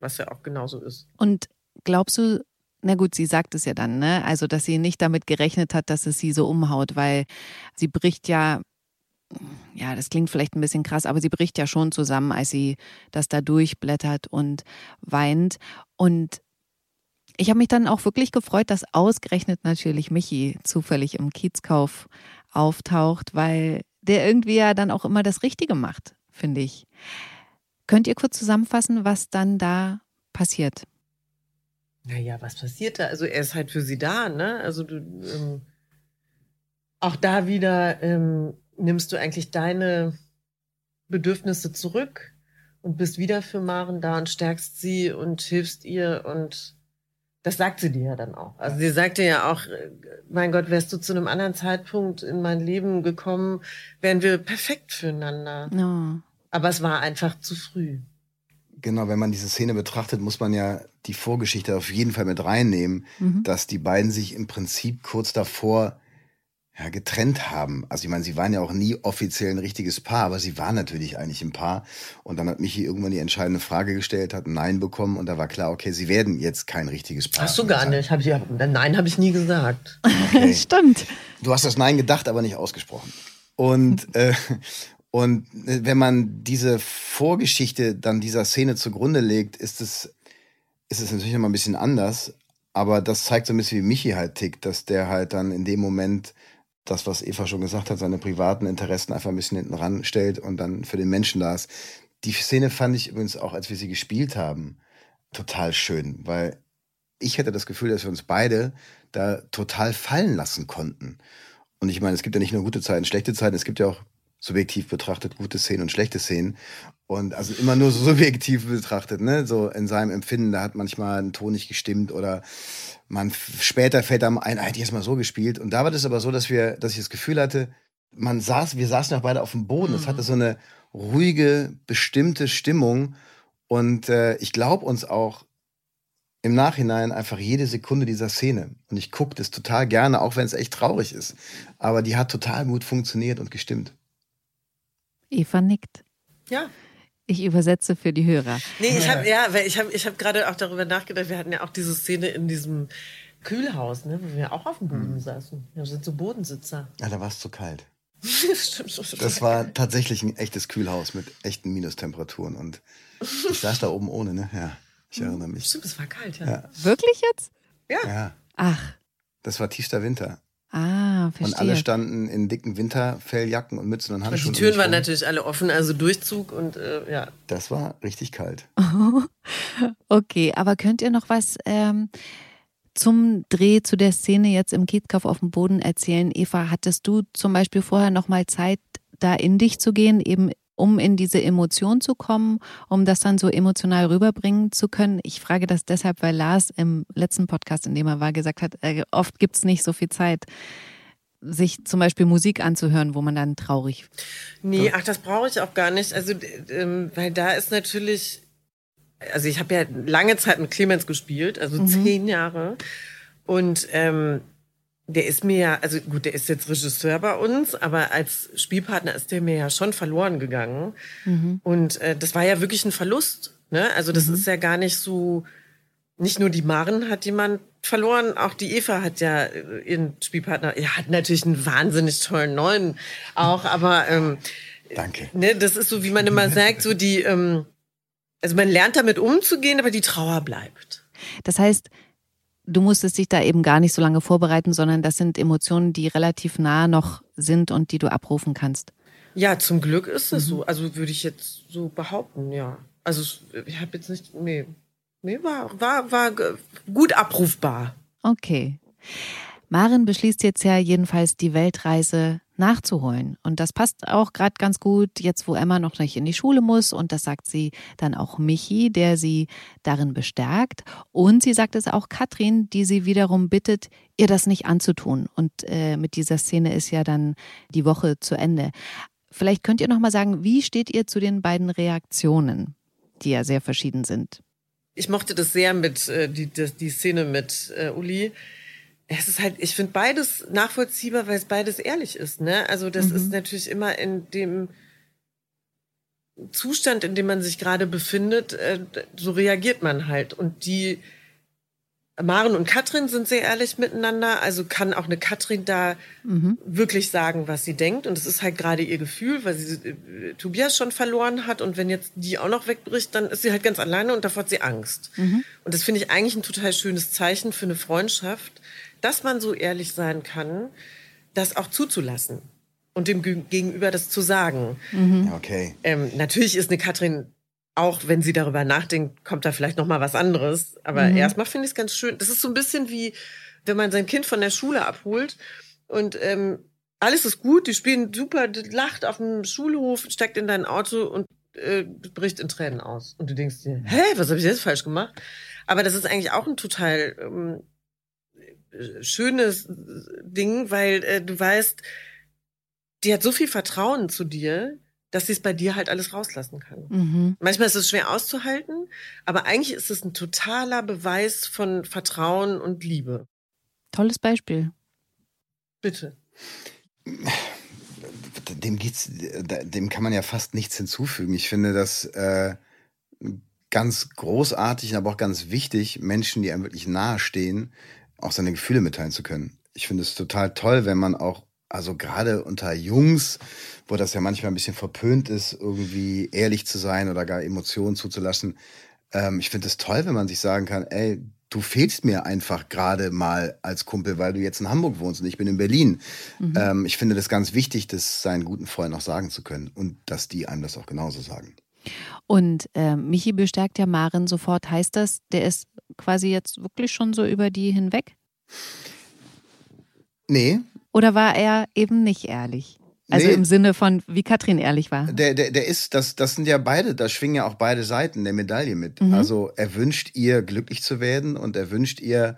Was ja auch genauso ist. Und glaubst du, na gut, sie sagt es ja dann, ne? Also, dass sie nicht damit gerechnet hat, dass es sie so umhaut, weil sie bricht ja, ja, das klingt vielleicht ein bisschen krass, aber sie bricht ja schon zusammen, als sie das da durchblättert und weint. Und ich habe mich dann auch wirklich gefreut, dass ausgerechnet natürlich Michi zufällig im Kiezkauf auftaucht, weil der irgendwie ja dann auch immer das Richtige macht, finde ich. Könnt ihr kurz zusammenfassen, was dann da passiert? Naja, was passiert da? Also er ist halt für sie da, ne? Also du, ähm, auch da wieder ähm, nimmst du eigentlich deine Bedürfnisse zurück und bist wieder für Maren da und stärkst sie und hilfst ihr und das sagt sie dir ja dann auch. Also sie sagte ja auch, mein Gott, wärst du zu einem anderen Zeitpunkt in mein Leben gekommen, wären wir perfekt füreinander. No. Aber es war einfach zu früh. Genau, wenn man diese Szene betrachtet, muss man ja die Vorgeschichte auf jeden Fall mit reinnehmen, mhm. dass die beiden sich im Prinzip kurz davor ja, getrennt haben. Also ich meine, sie waren ja auch nie offiziell ein richtiges Paar, aber sie waren natürlich eigentlich ein Paar. Und dann hat Michi irgendwann die entscheidende Frage gestellt, hat ein Nein bekommen und da war klar, okay, sie werden jetzt kein richtiges Paar. Hast du gar nicht. Hab ich, Nein habe ich nie gesagt. Okay. Stimmt. Du hast das Nein gedacht, aber nicht ausgesprochen. Und äh, Und wenn man diese Vorgeschichte dann dieser Szene zugrunde legt, ist es, ist es natürlich nochmal ein bisschen anders. Aber das zeigt so ein bisschen, wie Michi halt tickt, dass der halt dann in dem Moment das, was Eva schon gesagt hat, seine privaten Interessen einfach ein bisschen hinten ranstellt und dann für den Menschen da ist. Die Szene fand ich übrigens auch, als wir sie gespielt haben, total schön, weil ich hätte das Gefühl, dass wir uns beide da total fallen lassen konnten. Und ich meine, es gibt ja nicht nur gute Zeiten, schlechte Zeiten, es gibt ja auch subjektiv betrachtet gute Szenen und schlechte Szenen und also immer nur so subjektiv betrachtet, ne, so in seinem Empfinden, da hat manchmal ein Ton nicht gestimmt oder man später fällt einem ein, hätte ich jetzt mal so gespielt und da war das aber so, dass wir, dass ich das Gefühl hatte, man saß, wir saßen auch beide auf dem Boden, mhm. es hatte so eine ruhige, bestimmte Stimmung und äh, ich glaube uns auch im Nachhinein einfach jede Sekunde dieser Szene. Und ich gucke das total gerne, auch wenn es echt traurig ist, aber die hat total gut funktioniert und gestimmt. Eva nickt. Ja. Ich übersetze für die Hörer. Nee, ich habe ja, weil ich habe ich hab gerade auch darüber nachgedacht, wir hatten ja auch diese Szene in diesem Kühlhaus, ne, wo wir auch auf dem Boden mhm. saßen. Wir sind so Bodensitzer. Ja, da war es zu kalt. Stimmt, so das war kalt. Tatsächlich ein echtes Kühlhaus mit echten Minustemperaturen und ich saß da oben ohne, ne? Ja, ich erinnere mich. Stimmt, es war kalt, ja. ja. Wirklich jetzt? Ja. ja. Ach. Das war tiefster Winter. Ah, verstehe. Und alle standen in dicken Winterfelljacken und Mützen und Handschuhen. Und die Türen waren natürlich alle offen, also Durchzug und äh, ja. Das war richtig kalt. Okay, aber könnt ihr noch was ähm, zum Dreh, zu der Szene jetzt im Kiezkauf auf dem Boden erzählen? Eva, hattest du zum Beispiel vorher nochmal Zeit, da in dich zu gehen, eben um in diese Emotion zu kommen, um das dann so emotional rüberbringen zu können? Ich frage das deshalb, weil Lars im letzten Podcast, in dem er war, gesagt hat, äh, oft gibt's nicht so viel Zeit, sich zum Beispiel Musik anzuhören, wo man dann traurig Nee, wird. Ach, das brauche ich auch gar nicht. Also, ähm, weil da ist natürlich, also ich habe ja lange Zeit mit Clemens gespielt, also mhm. zehn Jahre. Und ähm, der ist mir ja, also gut, der ist jetzt Regisseur bei uns, aber als Spielpartner ist der mir ja schon verloren gegangen. Mhm. Und äh, das war ja wirklich ein Verlust, ne? Also das mhm. ist ja gar nicht so, nicht nur die Maren hat jemand verloren, auch die Eva hat ja ihren Spielpartner, ja, hat natürlich einen wahnsinnig tollen neuen auch, aber ähm, danke. Ne, das ist so, wie man immer sagt, so die, ähm, also man lernt damit umzugehen, aber die Trauer bleibt. Das heißt, du musstest dich da eben gar nicht so lange vorbereiten, sondern das sind Emotionen, die relativ nah noch sind und die du abrufen kannst. Ja, zum Glück ist es mhm. so. Also würde ich jetzt so behaupten, ja. Also ich habe jetzt nicht, nee, nee war, war, war gut abrufbar. Okay. Maren beschließt jetzt ja jedenfalls, die Weltreise nachzuholen. Und das passt auch gerade ganz gut, jetzt wo Emma noch nicht in die Schule muss. Und das sagt sie dann auch Michi, der sie darin bestärkt. Und sie sagt es auch Katrin, die sie wiederum bittet, ihr das nicht anzutun. Und äh, mit dieser Szene ist ja dann die Woche zu Ende. Vielleicht könnt ihr nochmal sagen, wie steht ihr zu den beiden Reaktionen, die ja sehr verschieden sind? Ich mochte das sehr mit, äh, die, die, die Szene mit äh, Uli. Es ist halt, ich finde beides nachvollziehbar, weil es beides ehrlich ist, ne? Also das mhm. ist natürlich immer in dem Zustand, in dem man sich gerade befindet, so reagiert man halt. Und die Maren und Katrin sind sehr ehrlich miteinander, also kann auch eine Katrin da mhm. wirklich sagen, was sie denkt. Und es ist halt gerade ihr Gefühl, weil sie Tobias schon verloren hat. Und wenn jetzt die auch noch wegbricht, dann ist sie halt ganz alleine und davor hat sie Angst. Mhm. Und das finde ich eigentlich ein total schönes Zeichen für eine Freundschaft, dass man so ehrlich sein kann, das auch zuzulassen und dem Gegenüber das zu sagen. Mhm. Okay. Ähm, natürlich ist eine Katrin, auch wenn sie darüber nachdenkt, kommt da vielleicht noch mal was anderes. Aber mhm. erstmal finde ich es ganz schön. Das ist so ein bisschen wie, wenn man sein Kind von der Schule abholt und ähm, alles ist gut, die spielen super, lacht auf dem Schulhof, steigt in dein Auto und äh, bricht in Tränen aus. Und du denkst dir, hä, was habe ich jetzt falsch gemacht? Aber das ist eigentlich auch ein total... Ähm, schönes Ding, weil äh, du weißt, die hat so viel Vertrauen zu dir, dass sie es bei dir halt alles rauslassen kann. Mhm. Manchmal ist es schwer auszuhalten, aber eigentlich ist es ein totaler Beweis von Vertrauen und Liebe. Tolles Beispiel. Bitte. Dem geht's, dem kann man ja fast nichts hinzufügen. Ich finde das äh, ganz großartig, aber auch ganz wichtig, Menschen, die einem wirklich nahestehen, auch seine Gefühle mitteilen zu können. Ich finde es total toll, wenn man auch, also gerade unter Jungs, wo das ja manchmal ein bisschen verpönt ist, irgendwie ehrlich zu sein oder gar Emotionen zuzulassen. Ähm, ich finde es toll, wenn man sich sagen kann, ey, du fehlst mir einfach gerade mal als Kumpel, weil du jetzt in Hamburg wohnst und ich bin in Berlin. Mhm. Ähm, ich finde das ganz wichtig, das seinen guten Freunden auch sagen zu können und dass die einem das auch genauso sagen. Und äh, Michi bestärkt ja Maren sofort. Heißt das, der ist quasi jetzt wirklich schon so über die hinweg? Nee. Oder war er eben nicht ehrlich? Also nee. Im Sinne von, wie Katrin ehrlich war. Der, der, der ist, das, das sind ja beide, da schwingen ja auch beide Seiten der Medaille mit. Mhm. Also er wünscht ihr, glücklich zu werden und er wünscht ihr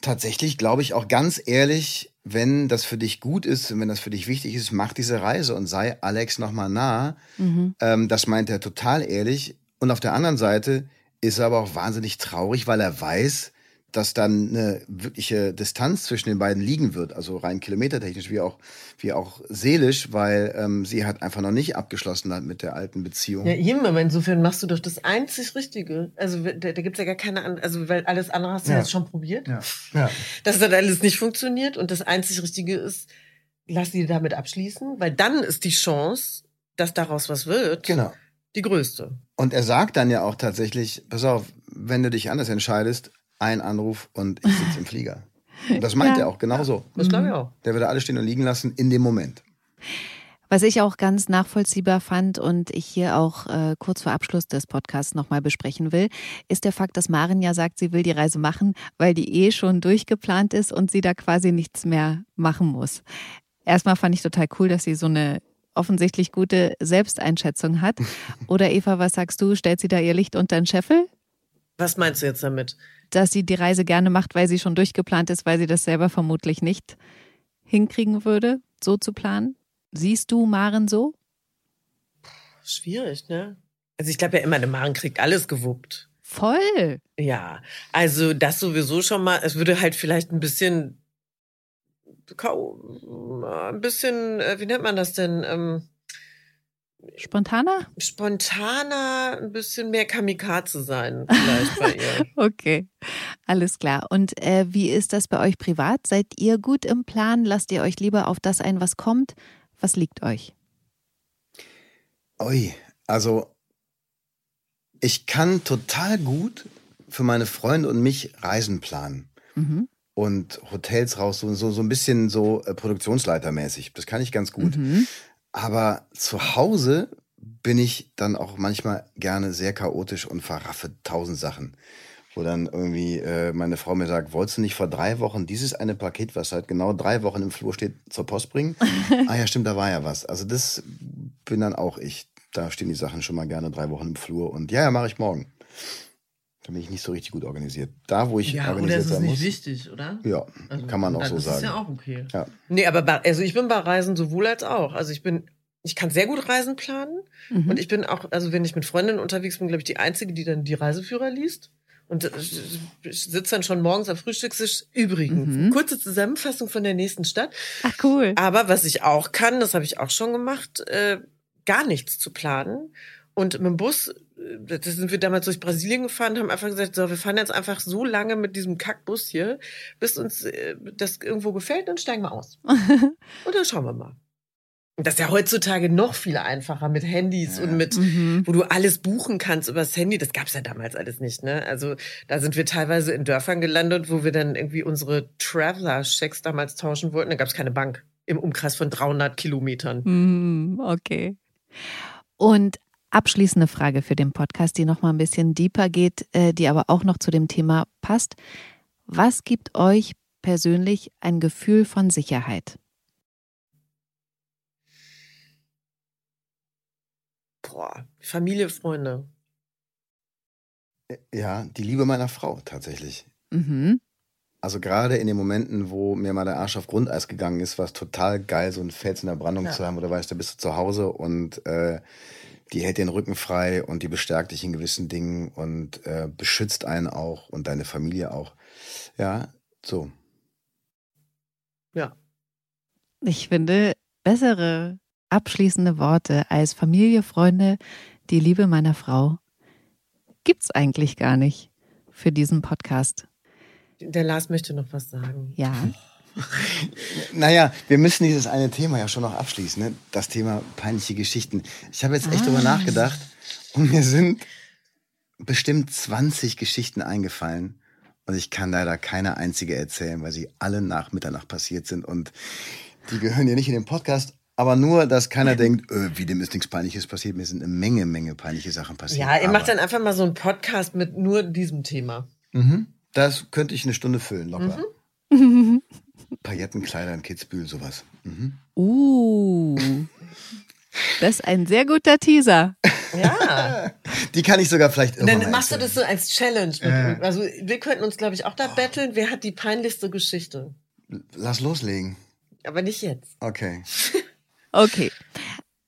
tatsächlich, glaube ich, auch ganz ehrlich, wenn das für dich gut ist und wenn das für dich wichtig ist, mach diese Reise und sei Alex nochmal nah. Mhm. Ähm, das meint er total ehrlich. Und auf der anderen Seite ist er aber auch wahnsinnig traurig, weil er weiß, dass dann eine wirkliche Distanz zwischen den beiden liegen wird, also rein kilometertechnisch wie auch, wie auch seelisch, weil ähm, sie halt einfach noch nicht abgeschlossen hat mit der alten Beziehung. Ja, eben, aber insofern machst du doch das einzig Richtige. Also da, da gibt's ja gar keine andere, also weil alles andere hast du ja jetzt schon probiert. Ja. Ja. Das hat alles nicht funktioniert und das einzig Richtige ist, lass sie damit abschließen, weil dann ist die Chance, dass daraus was wird, genau, die größte. Und er sagt dann ja auch tatsächlich, pass auf, wenn du dich anders entscheidest, ein Anruf und ich sitze im Flieger. Und das meint ja er auch, genau so. Das glaube ich auch. Der würde alles stehen und liegen lassen in dem Moment. Was ich auch ganz nachvollziehbar fand und ich hier auch äh, kurz vor Abschluss des Podcasts nochmal besprechen will, ist der Fakt, dass Maren ja sagt, sie will die Reise machen, weil die eh schon durchgeplant ist und sie da quasi nichts mehr machen muss. Erstmal fand ich total cool, dass sie so eine offensichtlich gute Selbsteinschätzung hat. Oder Eva, was sagst du? Stellt sie da ihr Licht unter den Scheffel? Was meinst du jetzt damit? Dass sie die Reise gerne macht, weil sie schon durchgeplant ist, weil sie das selber vermutlich nicht hinkriegen würde, so zu planen. Siehst du Maren so? Schwierig, ne? Also ich glaube ja immer, eine Maren kriegt alles gewuppt. Voll! Ja, also das sowieso schon mal, es würde halt vielleicht ein bisschen... ein bisschen, wie nennt man das denn? Ähm, spontaner? Spontaner, ein bisschen mehr Kamikaze sein vielleicht bei ihr. Okay, alles klar. Und äh, wie ist das bei euch privat? Seid ihr gut im Plan? Lasst ihr euch lieber auf das ein, was kommt? Was liegt euch? Ui, also ich kann total gut für meine Freunde und mich Reisen planen. Mhm. Und Hotels raus, so, so, so ein bisschen so äh, produktionsleitermäßig. Das kann ich ganz gut. Mhm. Aber zu Hause bin ich dann auch manchmal gerne sehr chaotisch und verraffe tausend Sachen. Wo dann irgendwie äh, meine Frau mir sagt, wolltest du nicht vor drei Wochen dieses eine Paket, was halt genau drei Wochen im Flur steht, zur Post bringen? Ah ja, stimmt, da war ja was. Also das bin dann auch ich. Da stehen die Sachen schon mal gerne drei Wochen im Flur. Und ja, ja, mache ich morgen. Da bin ich nicht so richtig gut organisiert. Da, wo ich ja, organisiert sein muss. Ja, oder ist es nicht wichtig, oder? Ja, also, kann man auch so sagen. Das ist ja auch okay. Ja. Nee, aber bei, also ich bin bei Reisen sowohl als auch. Also ich bin, ich kann sehr gut Reisen planen. Mhm. Und ich bin auch, also wenn ich mit Freundinnen unterwegs bin, glaube ich, die Einzige, die dann die Reiseführer liest. Und sitzt dann schon morgens am Frühstückstisch. Übrigens, mhm. kurze Zusammenfassung von der nächsten Stadt. Ach, cool. Aber was ich auch kann, das habe ich auch schon gemacht, äh, gar nichts zu planen. Und mit dem Bus, das sind wir damals durch Brasilien gefahren, haben einfach gesagt, so, wir fahren jetzt einfach so lange mit diesem Kackbus hier, bis uns äh, das irgendwo gefällt, dann steigen wir aus. Und dann schauen wir mal. Das ist ja heutzutage noch viel einfacher mit Handys ja. und mit, mhm. wo du alles buchen kannst übers Handy. Das gab's ja damals alles nicht, ne? Also da sind wir teilweise in Dörfern gelandet, wo wir dann irgendwie unsere Traveler-Schecks damals tauschen wollten. Da gab's keine Bank im Umkreis von dreihundert Kilometern. Mhm, okay. Und abschließende Frage für den Podcast, die nochmal ein bisschen deeper geht, die aber auch noch zu dem Thema passt. Was gibt euch persönlich ein Gefühl von Sicherheit? Boah, Familie, Freunde. Ja, die Liebe meiner Frau tatsächlich. Mhm. Also gerade in den Momenten, wo mir mal der Arsch auf Grundeis gegangen ist, war es total geil, so ein Fels in der Brandung ja. zu haben. Oder weißt du, da bist du zu Hause und äh, die hält den Rücken frei und die bestärkt dich in gewissen Dingen und äh, beschützt einen auch und deine Familie auch. Ja, so. Ja. Ich finde, bessere abschließende Worte als Familie, Freunde, die Liebe meiner Frau gibt's eigentlich gar nicht für diesen Podcast. Der Lars möchte noch was sagen. Ja. Naja, wir müssen dieses eine Thema ja schon noch abschließen, ne? Das Thema peinliche Geschichten. Ich habe jetzt echt ah. drüber nachgedacht und mir sind bestimmt zwanzig Geschichten eingefallen und ich kann leider keine einzige erzählen, weil sie alle nach Mitternacht passiert sind und die gehören ja nicht in den Podcast. Aber nur, dass keiner denkt, öh, wie, dem ist nichts Peinliches passiert. Mir sind eine Menge, Menge peinliche Sachen passiert. Ja, ihr aber macht dann einfach mal so einen Podcast mit nur diesem Thema. Mhm. Das könnte ich eine Stunde füllen, locker. Mhm. Paillettenkleider in Kitzbühel, sowas. Mhm. Uh, das ist ein sehr guter Teaser. Ja. Die kann ich sogar vielleicht irgendwann erzählen. Dann machst du das so als Challenge. Mit äh. Also wir könnten uns, glaube ich, auch da oh. betteln. Wer hat die peinlichste Geschichte? Lass loslegen. Aber nicht jetzt. Okay. Okay.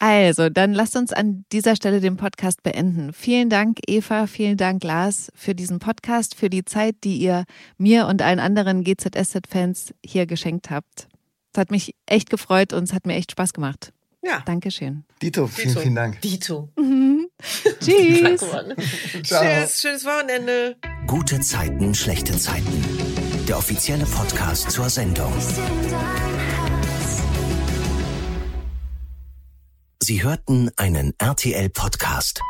Also, dann lasst uns an dieser Stelle den Podcast beenden. Vielen Dank, Eva, vielen Dank, Lars, für diesen Podcast, für die Zeit, die ihr mir und allen anderen G Z S Z-Fans hier geschenkt habt. Es hat mich echt gefreut und es hat mir echt Spaß gemacht. Ja. Dankeschön. Dito, vielen, Dito. vielen Dank. Dito. Mhm. Tschüss. Tschüss, schönes Wochenende. Gute Zeiten, schlechte Zeiten. Der offizielle Podcast zur Sendung. Sie hörten einen R T L-Podcast.